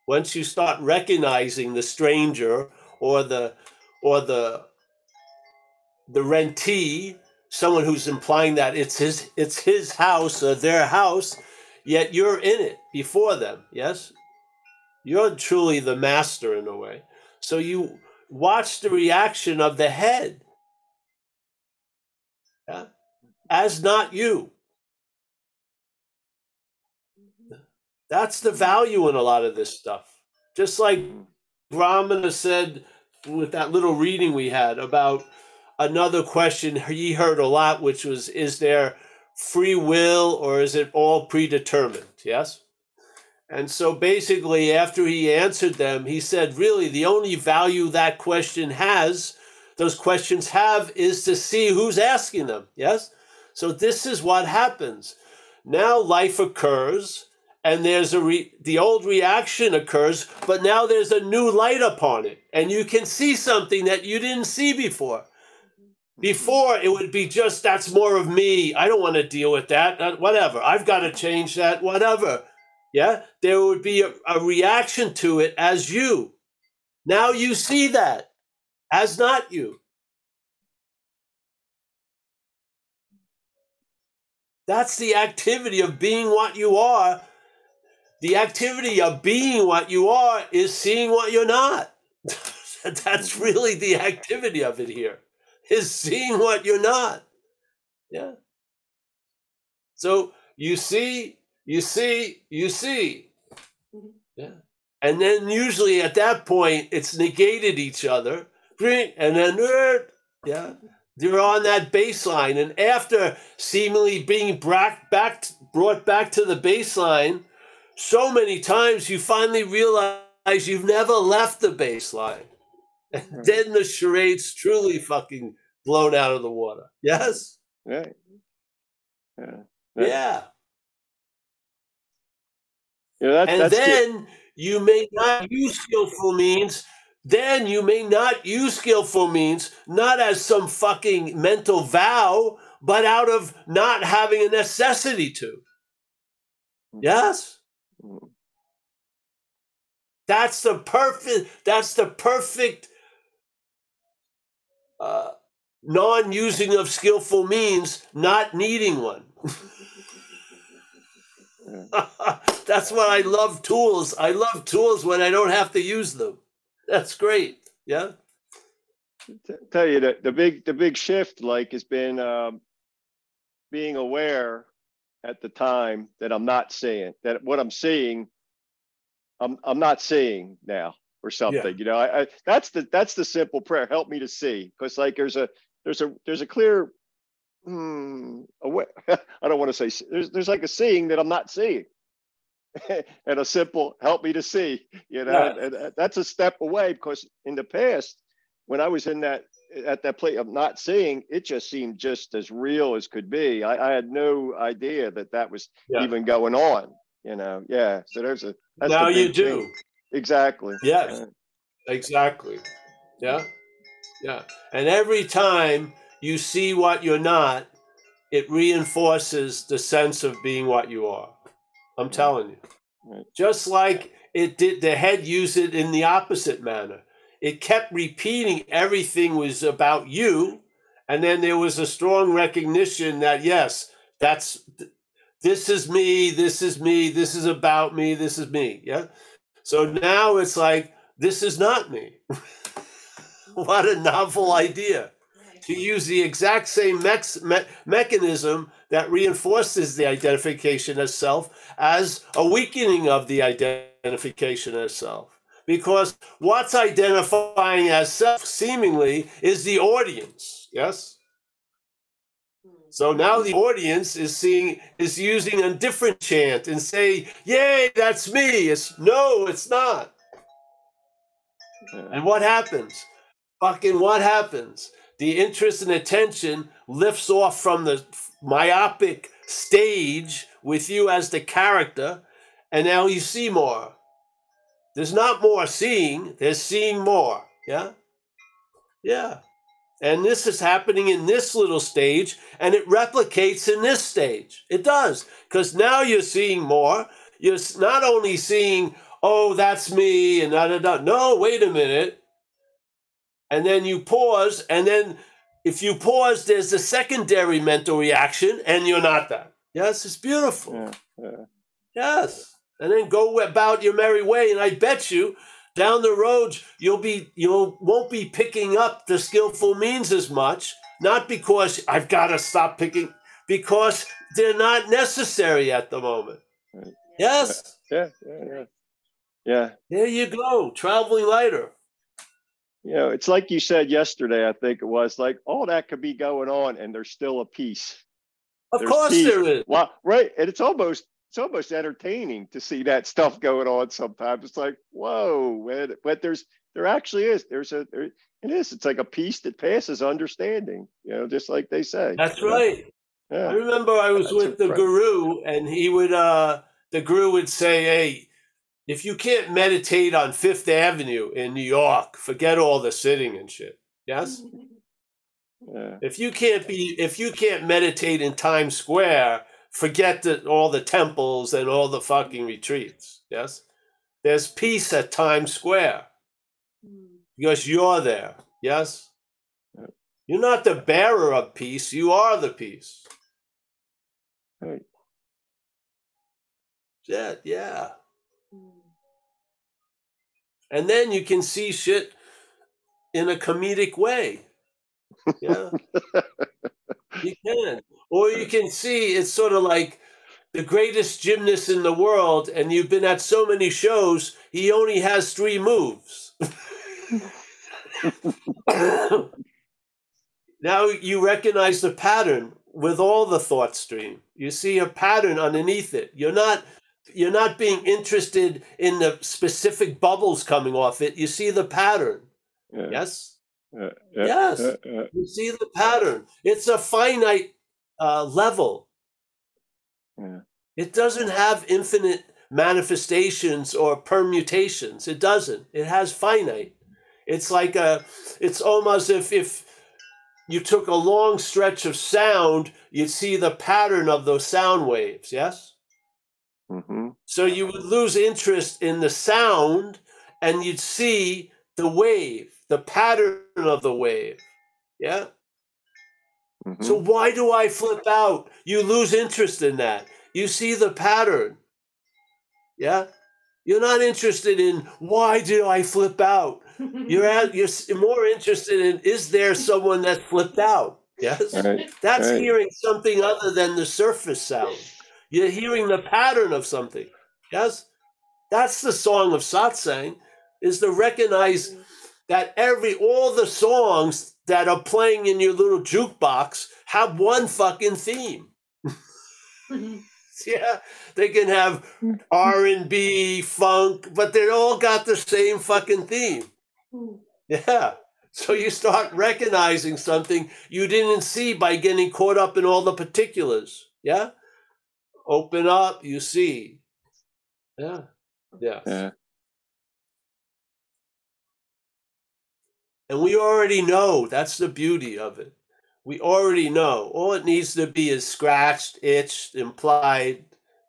Once you start recognizing the stranger or the rentee, someone who's implying that it's his house or their house, yet you're in it before them, yes? You're truly the master in a way. So you watch the reaction of the head, yeah? As not you. That's the value in a lot of this stuff. Just like Ramana said with that little reading we had about another question he heard a lot, which was, is there free will or is it all predetermined? Yes? And so basically, after he answered them, he said, really, the only value that question has, those questions have, is to see who's asking them. Yes? So this is what happens. Now life occurs, and there's the old reaction occurs, but now there's a new light upon it, and you can see something that you didn't see before. Before, it would be just, that's more of me. I don't want to deal with that. Whatever. I've got to change that. Whatever. Yeah? There would be a reaction to it as you. Now you see that as not you. That's the activity of being what you are. The activity of being what you are is seeing what you're not. That's really the activity of it here. Is seeing what you're not. Yeah. So you see. Yeah. And then usually at that point, it's negated each other print, and then, yeah, they're on that baseline. And after seemingly being brought back to the baseline so many times, you finally realize you've never left the baseline. And then the charade's truly fucking blown out of the water. Yes? Right. Yeah. Yeah. Yeah, you may not use skillful means. Then you may not use skillful means, not as some fucking mental vow, but out of not having a necessity to. Yes? That's the perfect non-using of skillful means, not needing one. That's why I love tools. I love tools when I don't have to use them. That's great. Yeah. Tell you that the big shift, like, has been being aware at the time that I'm not seeing, that what I'm seeing, I'm not seeing now or something. Yeah. You know, I that's the simple prayer. Help me to see, because like there's a clear aware. I don't want to say there's like a seeing that I'm not seeing. And a simple help me to see, you know, yeah. And that's a step away, because in the past, when I was at that place of not seeing, it just seemed just as real as could be. I had no idea that was even going on, you know. Yeah. So that's now you do. Thing. Exactly. Yes. Exactly. Yeah. Yeah. And every time you see what you're not, it reinforces the sense of being what you are. I'm telling you, just like it did, the head used it in the opposite manner. It kept repeating everything was about you. And then there was a strong recognition that, yes, this is me. This is me. This is about me. This is me. Yeah. So now it's like, this is not me. What a novel idea to use the exact same mechanism that reinforces the identification as self as a weakening of the identification as self. Because what's identifying as self seemingly is the audience, yes? So now the audience is using a different chant and say, yay, that's me. No, it's not. And what happens? Fucking what happens? The interest and attention lifts off from the myopic stage with you as the character, and now you see more. There's not more seeing, there's seeing more. Yeah? Yeah. And this is happening in this little stage, and it replicates in this stage. It does, because now you're seeing more. You're not only seeing, oh, that's me, and da-da-da. No, wait a minute. And then you pause, and then if you pause, there's a secondary mental reaction, and you're not that. Yes, it's beautiful. Yeah. Yes. And then go about your merry way, and I bet you down the road, you won't be picking up the skillful means as much, not because I've got to stop picking, because they're not necessary at the moment. Right. Yes? Yeah. There you go, traveling lighter. You know, it's like you said yesterday, I think it was, like, all that could be going on and there's still a peace. Of course there is. Wow, right. And it's almost entertaining to see that stuff going on sometimes. It's like, whoa, but there actually is. It is. It's like a peace that passes understanding, you know, just like they say. That's right. Yeah. I remember I was with the guru, and he would, the guru would say, hey, if you can't meditate on Fifth Avenue in New York, forget all the sitting and shit. Yes? Yeah. If you can't meditate in Times Square, forget all the temples and all the fucking retreats. Yes? There's peace at Times Square because you're there. Yes? You're not the bearer of peace. You are the peace. Right. Yeah. And then you can see shit in a comedic way. Yeah. You can. Or you can see it's sort of like the greatest gymnast in the world, and you've been at so many shows, he only has 3 moves. Now you recognize the pattern with all the thought stream. You see a pattern underneath it. You're not being interested in the specific bubbles coming off it. You see the pattern. Yeah. Yes? Yeah. Yes. Yeah. You see the pattern. It's a finite level. Yeah. It doesn't have infinite manifestations or permutations. It doesn't. It has finite. It's like it's almost if you took a long stretch of sound, you'd see the pattern of those sound waves, yes? Mm-hmm. So you would lose interest in the sound and you'd see the wave, the pattern of the wave, yeah? Mm-hmm. So why do I flip out? You lose interest in that. You see the pattern, yeah? You're not interested in, why did I flip out? You're more interested in, is there someone that flipped out? Yes. Right. That's right. Hearing something other than the surface sound. You're hearing the pattern of something. Yes. That's the song of satsang, is to recognize that all the songs that are playing in your little jukebox have one fucking theme. Yeah, they can have R&B, funk, but they all got the same fucking theme. Yeah, so you start recognizing something you didn't see by getting caught up in all the particulars. Yeah, open up, you see. Yeah, yeah. Yeah. And we already know. That's the beauty of it. We already know. All it needs to be is scratched, itched, implied,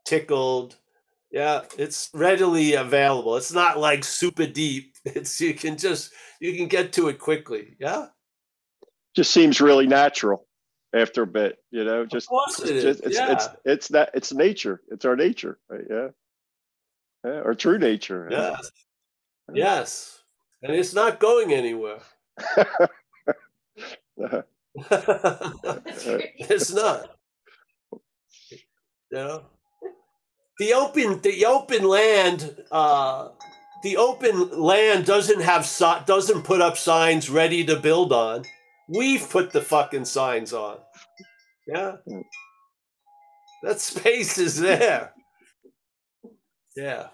tickled. Yeah, it's readily available. It's not like super deep. It's you can get to it quickly. Yeah, just seems really natural after a bit. You know, just of course it is. It's that it's nature. It's our nature. Right? Yeah. Yeah, our true nature. Yeah. Yes. Yeah. Yes, and it's not going anywhere. It's not. You know, the open land doesn't put up signs ready to build on. We've put the fucking signs on. Yeah, that space is there. Yeah.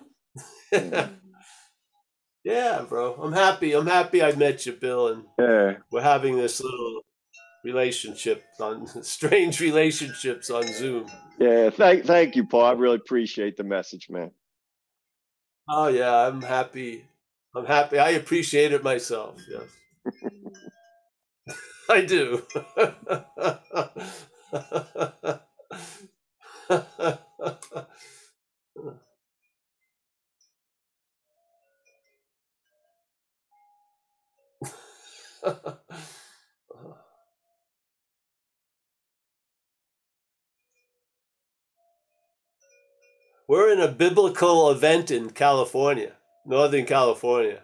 Yeah, bro. I'm happy I met you, Bill, and we're having this little strange relationships on Zoom. Yeah, thank you, Paul. I really appreciate the message, man. Oh yeah, I'm happy. I appreciate it myself. Yes, I do. We're in a biblical event in California, Northern California.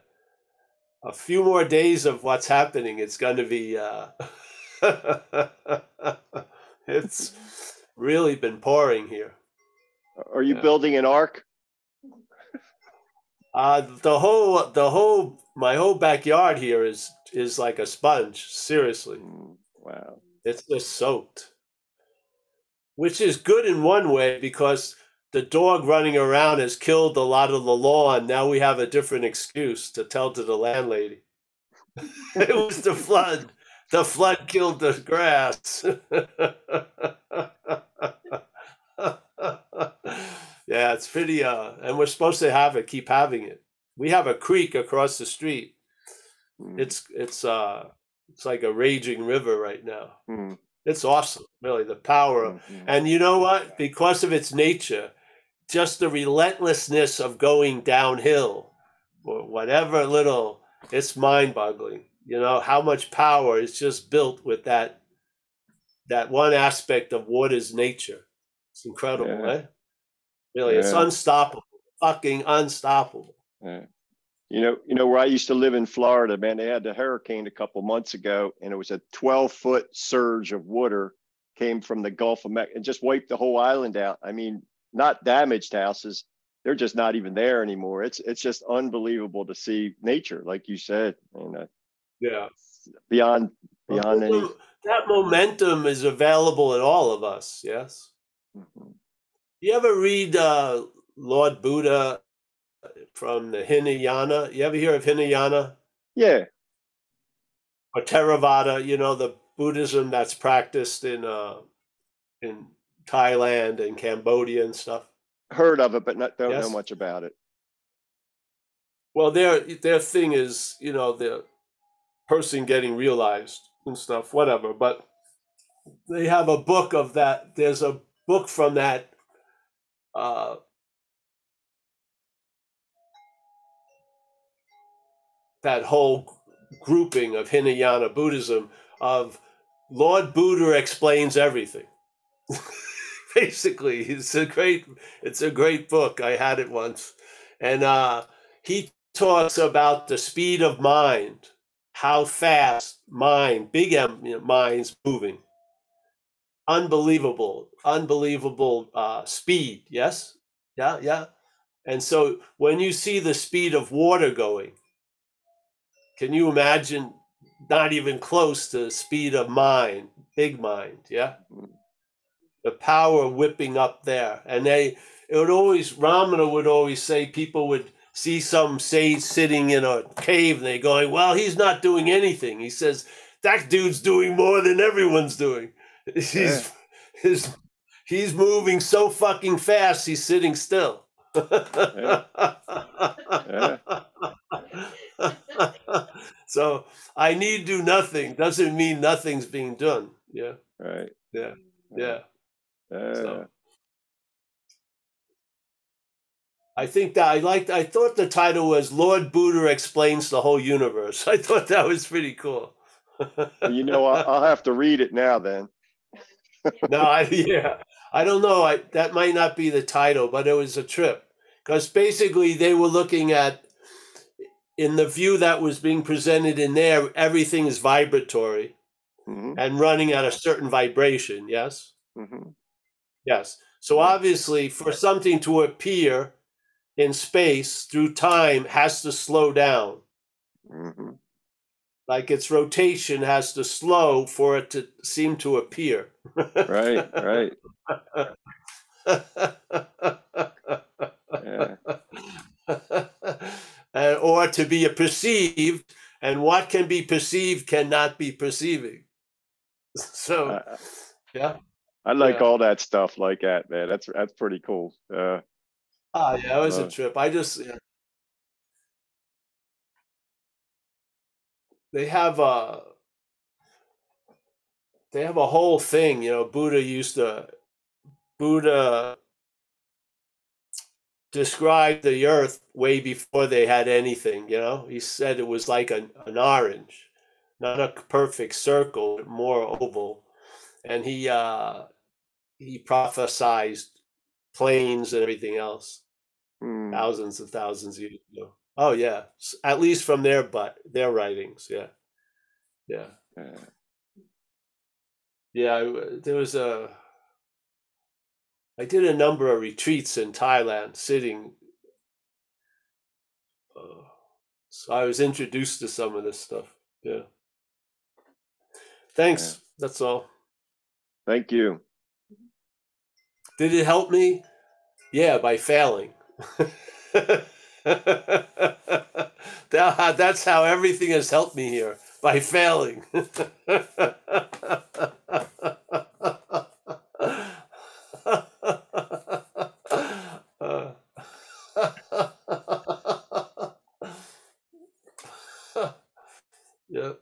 A few more days of what's happening, it's going to be, it's really been pouring here. Are you building an ark? My whole backyard here is like a sponge, seriously. Wow. It's just soaked. Which is good in one way, because the dog running around has killed a lot of the lawn. Now we have a different excuse to tell to the landlady. It was the flood. The flood killed the grass. Yeah, it's pretty, and we're supposed to keep having it. We have a creek across the street. It's like a raging river right now. Mm. It's awesome, really, the power of, and you know what? Because of its nature, just the relentlessness of going downhill or whatever little, it's mind-boggling. You know, how much power is just built with that one aspect of water's nature. It's incredible, right? Really, it's unstoppable, fucking unstoppable. Yeah. You know, where I used to live in Florida, man, they had the hurricane a couple months ago, and it was a 12-foot surge of water came from the Gulf of Mexico and just wiped the whole island out. I mean, not damaged houses. They're just not even there anymore. It's just unbelievable to see nature, like you said. And Yeah. Beyond any. That momentum is available in all of us. Yes. Mm-hmm. You ever read Lord Buddha from the Hinayana? You ever hear of Hinayana? Yeah. Or Theravada, you know, the Buddhism that's practiced in Thailand and Cambodia and stuff. Heard of it, but don't know much about it. Well, their thing is, you know, the person getting realized and stuff, whatever. But they have a book of that. There's a book from that that whole grouping of Hinayana Buddhism of Lord Buddha explains everything. Basically, it's a great book. I had it once, and he talks about the speed of mind, how fast mind's moving. Unbelievable speed. Yes, yeah. And so when you see the speed of water going, can you imagine? Not even close to the speed of mind, big mind. Yeah, the power whipping up there, and Ramana would always say people would see some sage sitting in a cave, and they're going, "Well, he's not doing anything." He says, "That dude's doing more than everyone's doing. He's moving so fucking fast. He's sitting still." Yeah. Yeah. So I need do nothing doesn't mean nothing's being done. Yeah. Right. Yeah. Yeah. So I think that I thought the title was Lord Buddha Explains the Whole Universe. I thought that was pretty cool. You know, I'll have to read it now then. I don't know. That might not be the title, but it was a trip. Because basically they were looking at, in the view that was being presented in there, everything is vibratory and running at a certain vibration, yes? Mm-hmm. Yes. So obviously, for something to appear in space through time has to slow down. Mm-hmm. Like its rotation has to slow for it to seem to appear. Right, yeah. Or to be perceived, and what can be perceived cannot be perceiving. So, yeah. I like all that stuff like that, man. That's pretty cool. It was a trip. They have a whole thing, you know. Buddha described the earth way before they had anything, you know. He said it was like an orange, not a perfect circle, but more oval. And he prophesied planes and everything else, thousands of years ago. Oh yeah, at least from their writings, yeah. There was I did a number of retreats in Thailand, sitting. So I was introduced to some of this stuff. Yeah. Thanks. Yeah. That's all. Thank you. Did it help me? Yeah, by failing. That's how everything has helped me here, by failing. Yep.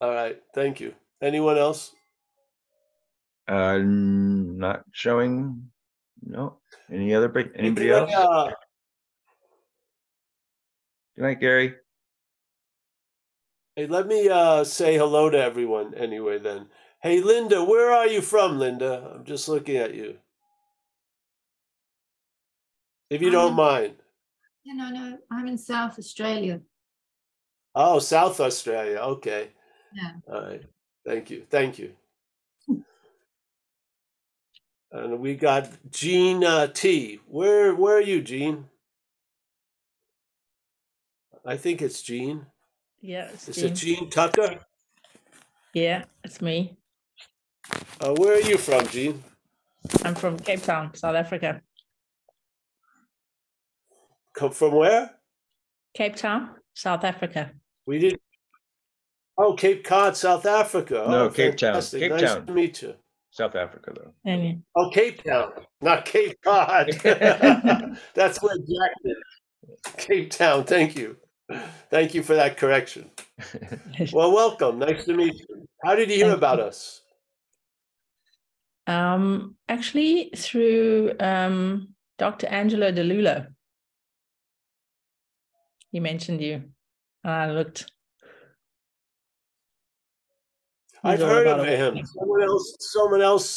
All right. Thank you. Anyone else? Not showing. No. Anybody else? Good night, Gary. Hey, let me say hello to everyone anyway then. Hey, Linda, where are you from, Linda? I'm just looking at you. If you don't mind. No. I'm in South Australia. Oh, South Australia. Okay. Yeah. All right. Thank you. And we got Jean T. Where are you, Jean? I think it's Jean. Yeah, it's Jean. Is it Jean Tucker? Yeah, it's me. Where are you from, Jean? I'm from Cape Town, South Africa. Come from where? Cape Town, South Africa. We did. Oh, Cape Cod, South Africa. No, oh, Cape fantastic. Town. Cape nice Town. To meet you. South Africa, though. Mm-hmm. Oh, Cape Town, not Cape Cod. That's where Jack is. Cape Town. Thank you. Thank you for that correction. Well, welcome. Nice to meet you. How did you hear about us? Actually, through Dr. Angela DeLula. He mentioned you, and I looked. I've heard of him. Someone else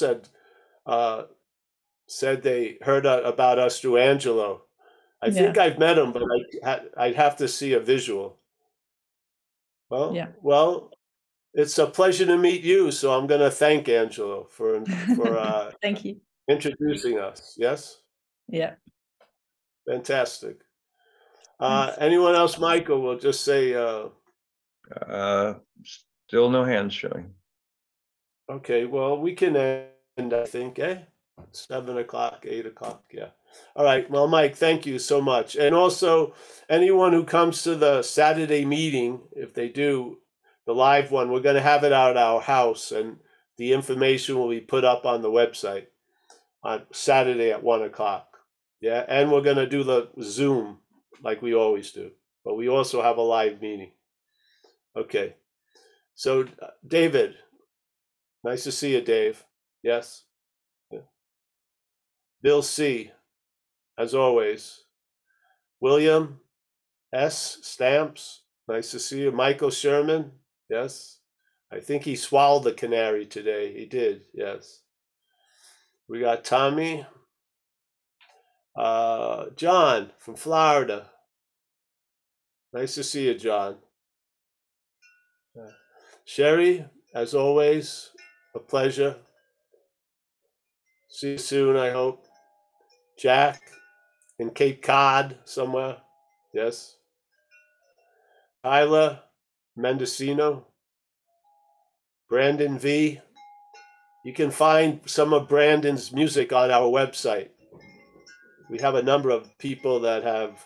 said they heard about us through Angelo. I think I've met him, but I'd have to see a visual. Well, well, it's a pleasure to meet you. So I'm going to thank Angelo for thank you introducing us. Yes. Yeah. Fantastic. Nice. Anyone else, Michael? We'll just say. Still no hands showing. Okay, well, we can end, I think, eh? 7 o'clock, 8 o'clock, yeah. All right, well, Mike, thank you so much. And also, anyone who comes to the Saturday meeting, if they do, the live one, we're going to have it out at our house, and the information will be put up on the website on Saturday at 1 o'clock, yeah? And we're going to do the Zoom like we always do, but we also have a live meeting. Okay. So, David, nice to see you, Dave. Yes. Yeah. Bill C., as always. William S. Stamps, nice to see you. Michael Sherman, yes. I think he swallowed the canary today. He did, yes. We got Tommy. John from Florida. Nice to see you, John. Yeah. Sherry, as always, a pleasure. See you soon, I hope. Jack in Cape Cod somewhere. Yes. Tyler Mendocino. Brandon V. You can find some of Brandon's music on our website. We have a number of people that have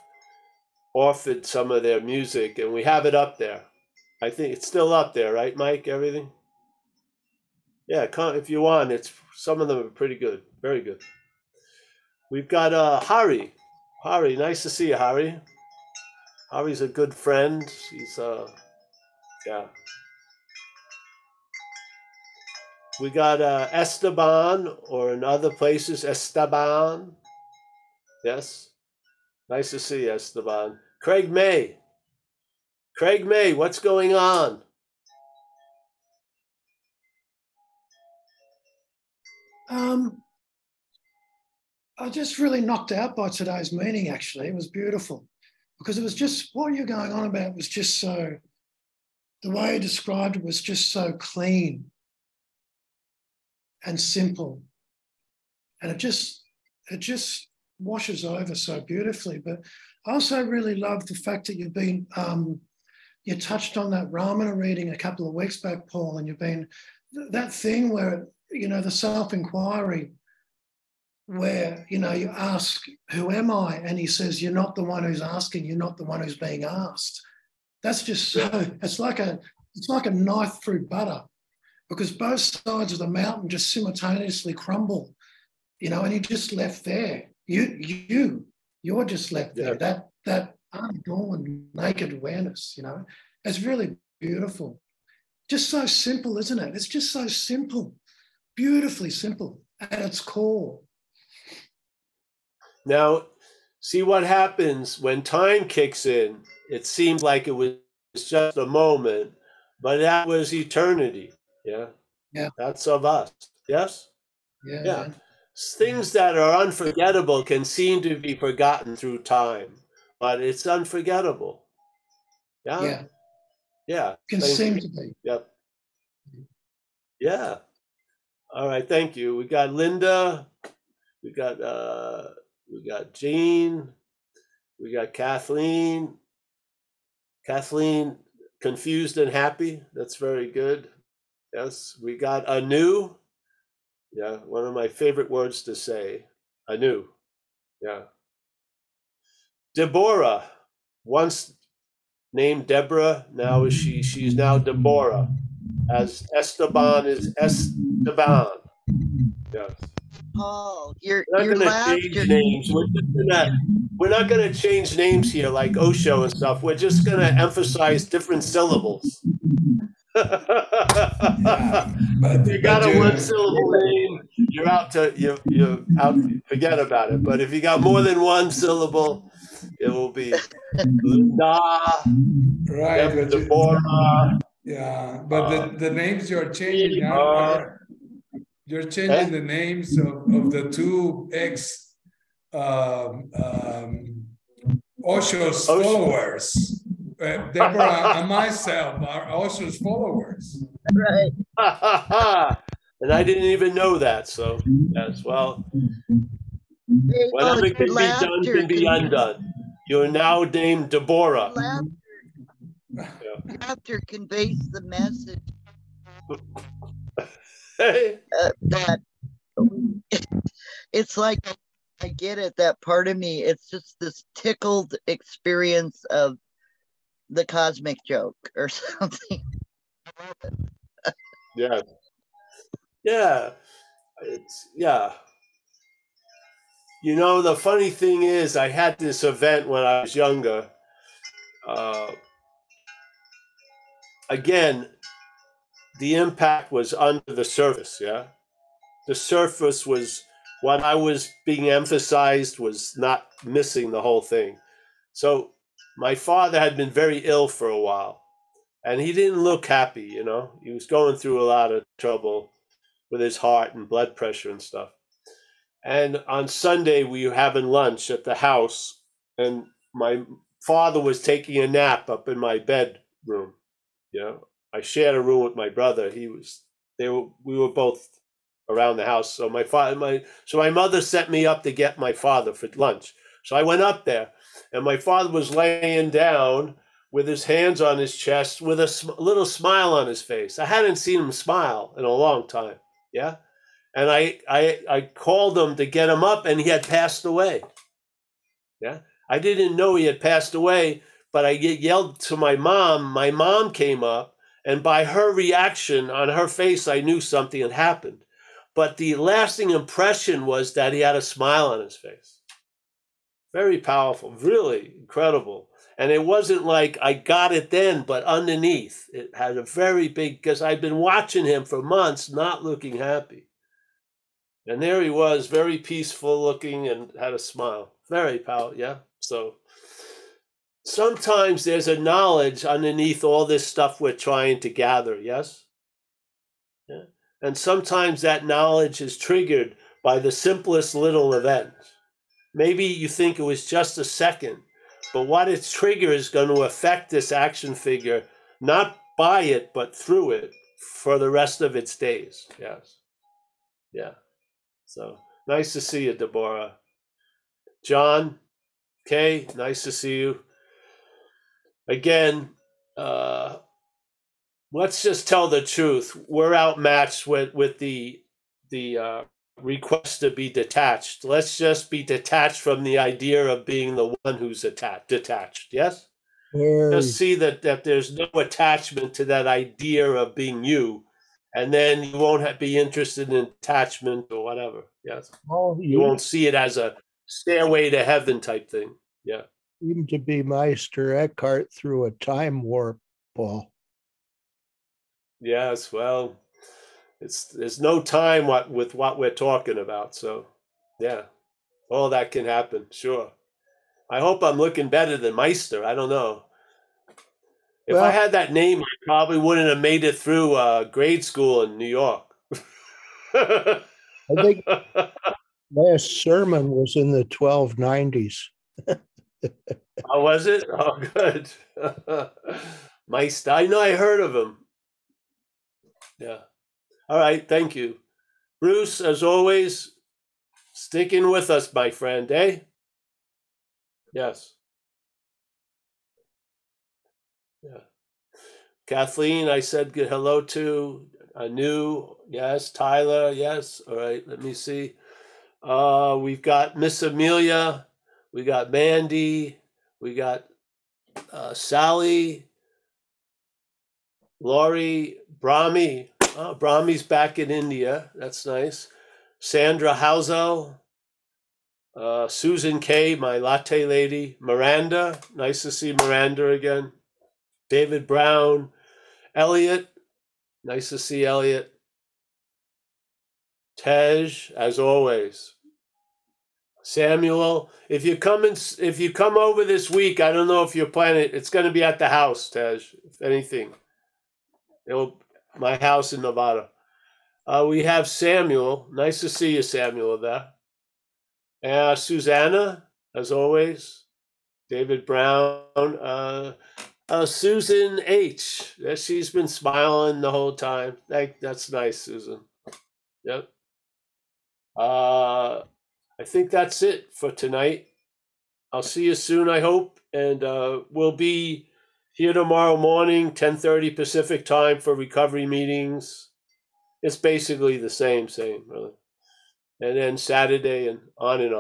offered some of their music, and we have it up there. I think it's still up there, right, Mike? Everything? Yeah, if you want, it's some of them are pretty good, very good. We've got Hari. Hari, nice to see you, Hari. Hari's a good friend. He's yeah. We got Esteban, or in other places, Esteban. Yes, nice to see you, Esteban. Craig May. Craig May, what's going on? I was just really knocked out by today's meeting, actually. It was beautiful because it was just what you're going on about was just so, the way you described it was just so clean and simple. And it just washes over so beautifully. But I also really love the fact that you've been, you touched on that Ramana reading a couple of weeks back, Paul, and you've been, that thing where, you know, the self-inquiry, where, you know, you ask, who am I? And he says, you're not the one who's asking, you're not the one who's being asked. That's just so, it's like a knife through butter, because both sides of the mountain just simultaneously crumble, you know, and you're just left there. You're just left there. That unadorned, naked awareness, you know, it's really beautiful. Just so simple, isn't it? It's just so simple, beautifully simple at its core. Now, see what happens when time kicks in. It seemed like it was just a moment, but that was eternity. Yeah. Yeah. That's of us. Yes. Yeah. Yeah. Things that are unforgettable can seem to be forgotten through time, but it's unforgettable. Yeah. Yeah. Yeah. Can seem to be. Yep. Yeah. All right, thank you. We got Linda, we got Jean, we got Kathleen. Kathleen, confused and happy. That's very good. Yes, we got Anu. Yeah, one of my favorite words to say, Anu. Yeah. Deborah, once named Deborah, now is she's now Deborah, as Esteban is Esteban. Yes. Oh, you're not going to change names. We're not going to change names here like Osho and stuff. We're just going to emphasize different syllables. Yeah, but, you got a one-syllable name, you're out to you out. Forget about it. But if you got more than one syllable, it will be Linda, right? But Deborah. Yeah, but the names you're changing now. You're changing the names of the two ex Osho's followers. Deborah and myself are Osho's followers. Right. And I didn't even know that, so yes, well. Whatever can be done can be undone. You're now named Deborah. Laughter conveys the message that it's like, I get it, that part of me, it's just this tickled experience of the cosmic joke or something. yeah you know, the funny thing is, I had this event when I was younger. Again, the impact was under the surface. Yeah, the surface was what I was being emphasized, was not missing the whole thing. So my father had been very ill for a while, and he didn't look happy, you know. He was going through a lot of trouble with his heart and blood pressure and stuff. And on Sunday, we were having lunch at the house, and my father was taking a nap up in my bedroom. You know, I shared a room with my brother. We were both around the house. So my mother sent me up to get my father for lunch. So I went up there. And my father was laying down with his hands on his chest, with a little smile on his face. I hadn't seen him smile in a long time. Yeah. And I called him to get him up, and he had passed away. Yeah. I didn't know he had passed away, but I yelled to my mom. My mom came up, and by her reaction on her face, I knew something had happened. But the lasting impression was that he had a smile on his face. Very powerful, really incredible. And it wasn't like I got it then, but underneath it had a very big, because I'd been watching him for months, not looking happy. And there he was, very peaceful looking and had a smile. Very powerful, yeah. So sometimes there's a knowledge underneath all this stuff we're trying to gather, yes? Yeah. And sometimes that knowledge is triggered by the simplest little events. Maybe you think it was just a second, but what its trigger is going to affect this action figure, not by it, but through it for the rest of its days. Yes. Yeah. So nice to see you, Deborah. John, Kay, nice to see you. Again, let's just tell the truth. We're outmatched with the request to be detached. Let's just be detached from the idea of being the one who's detached. Yes. Just see that there's no attachment to that idea of being you, and then you won't be interested in attachment or whatever. Yes. You won't see it as a stairway to heaven type thing. Yeah. Even to be Meister Eckhart through a time warp, Paul. Yes. Well, there's no time with what we're talking about. So, yeah, all that can happen, sure. I hope I'm looking better than Meister. I don't know. If I had that name, I probably wouldn't have made it through grade school in New York. I think last sermon was in the 1290s. Oh, was it? Oh, good. Meister, I know I heard of him. Yeah. All right, thank you. Bruce, as always, sticking with us, my friend, eh? Yes. Yeah. Kathleen, I said good hello to. Anu, yes. Tyler, yes. All right, let me see. We've got Miss Amelia. We got Mandy. We got Sally. Laurie, Brahmi. Oh, Brahmi's back in India. That's nice. Sandra Hauzo. Susan K., my latte lady. Miranda. Nice to see Miranda again. David Brown. Elliot. Nice to see Elliot. Tej, as always. Samuel, if you come over this week, I don't know if you're planning it. It's going to be at the house, Tej, if anything. My house in Nevada. We have Samuel. Nice to see you, Samuel, there. Susanna, as always. David Brown. Susan H. She's been smiling the whole time. That's nice, Susan. Yep. I think that's it for tonight. I'll see you soon, I hope. And we'll be here tomorrow morning, 10:30 Pacific time for recovery meetings. It's basically the same, really. And then Saturday and on and on.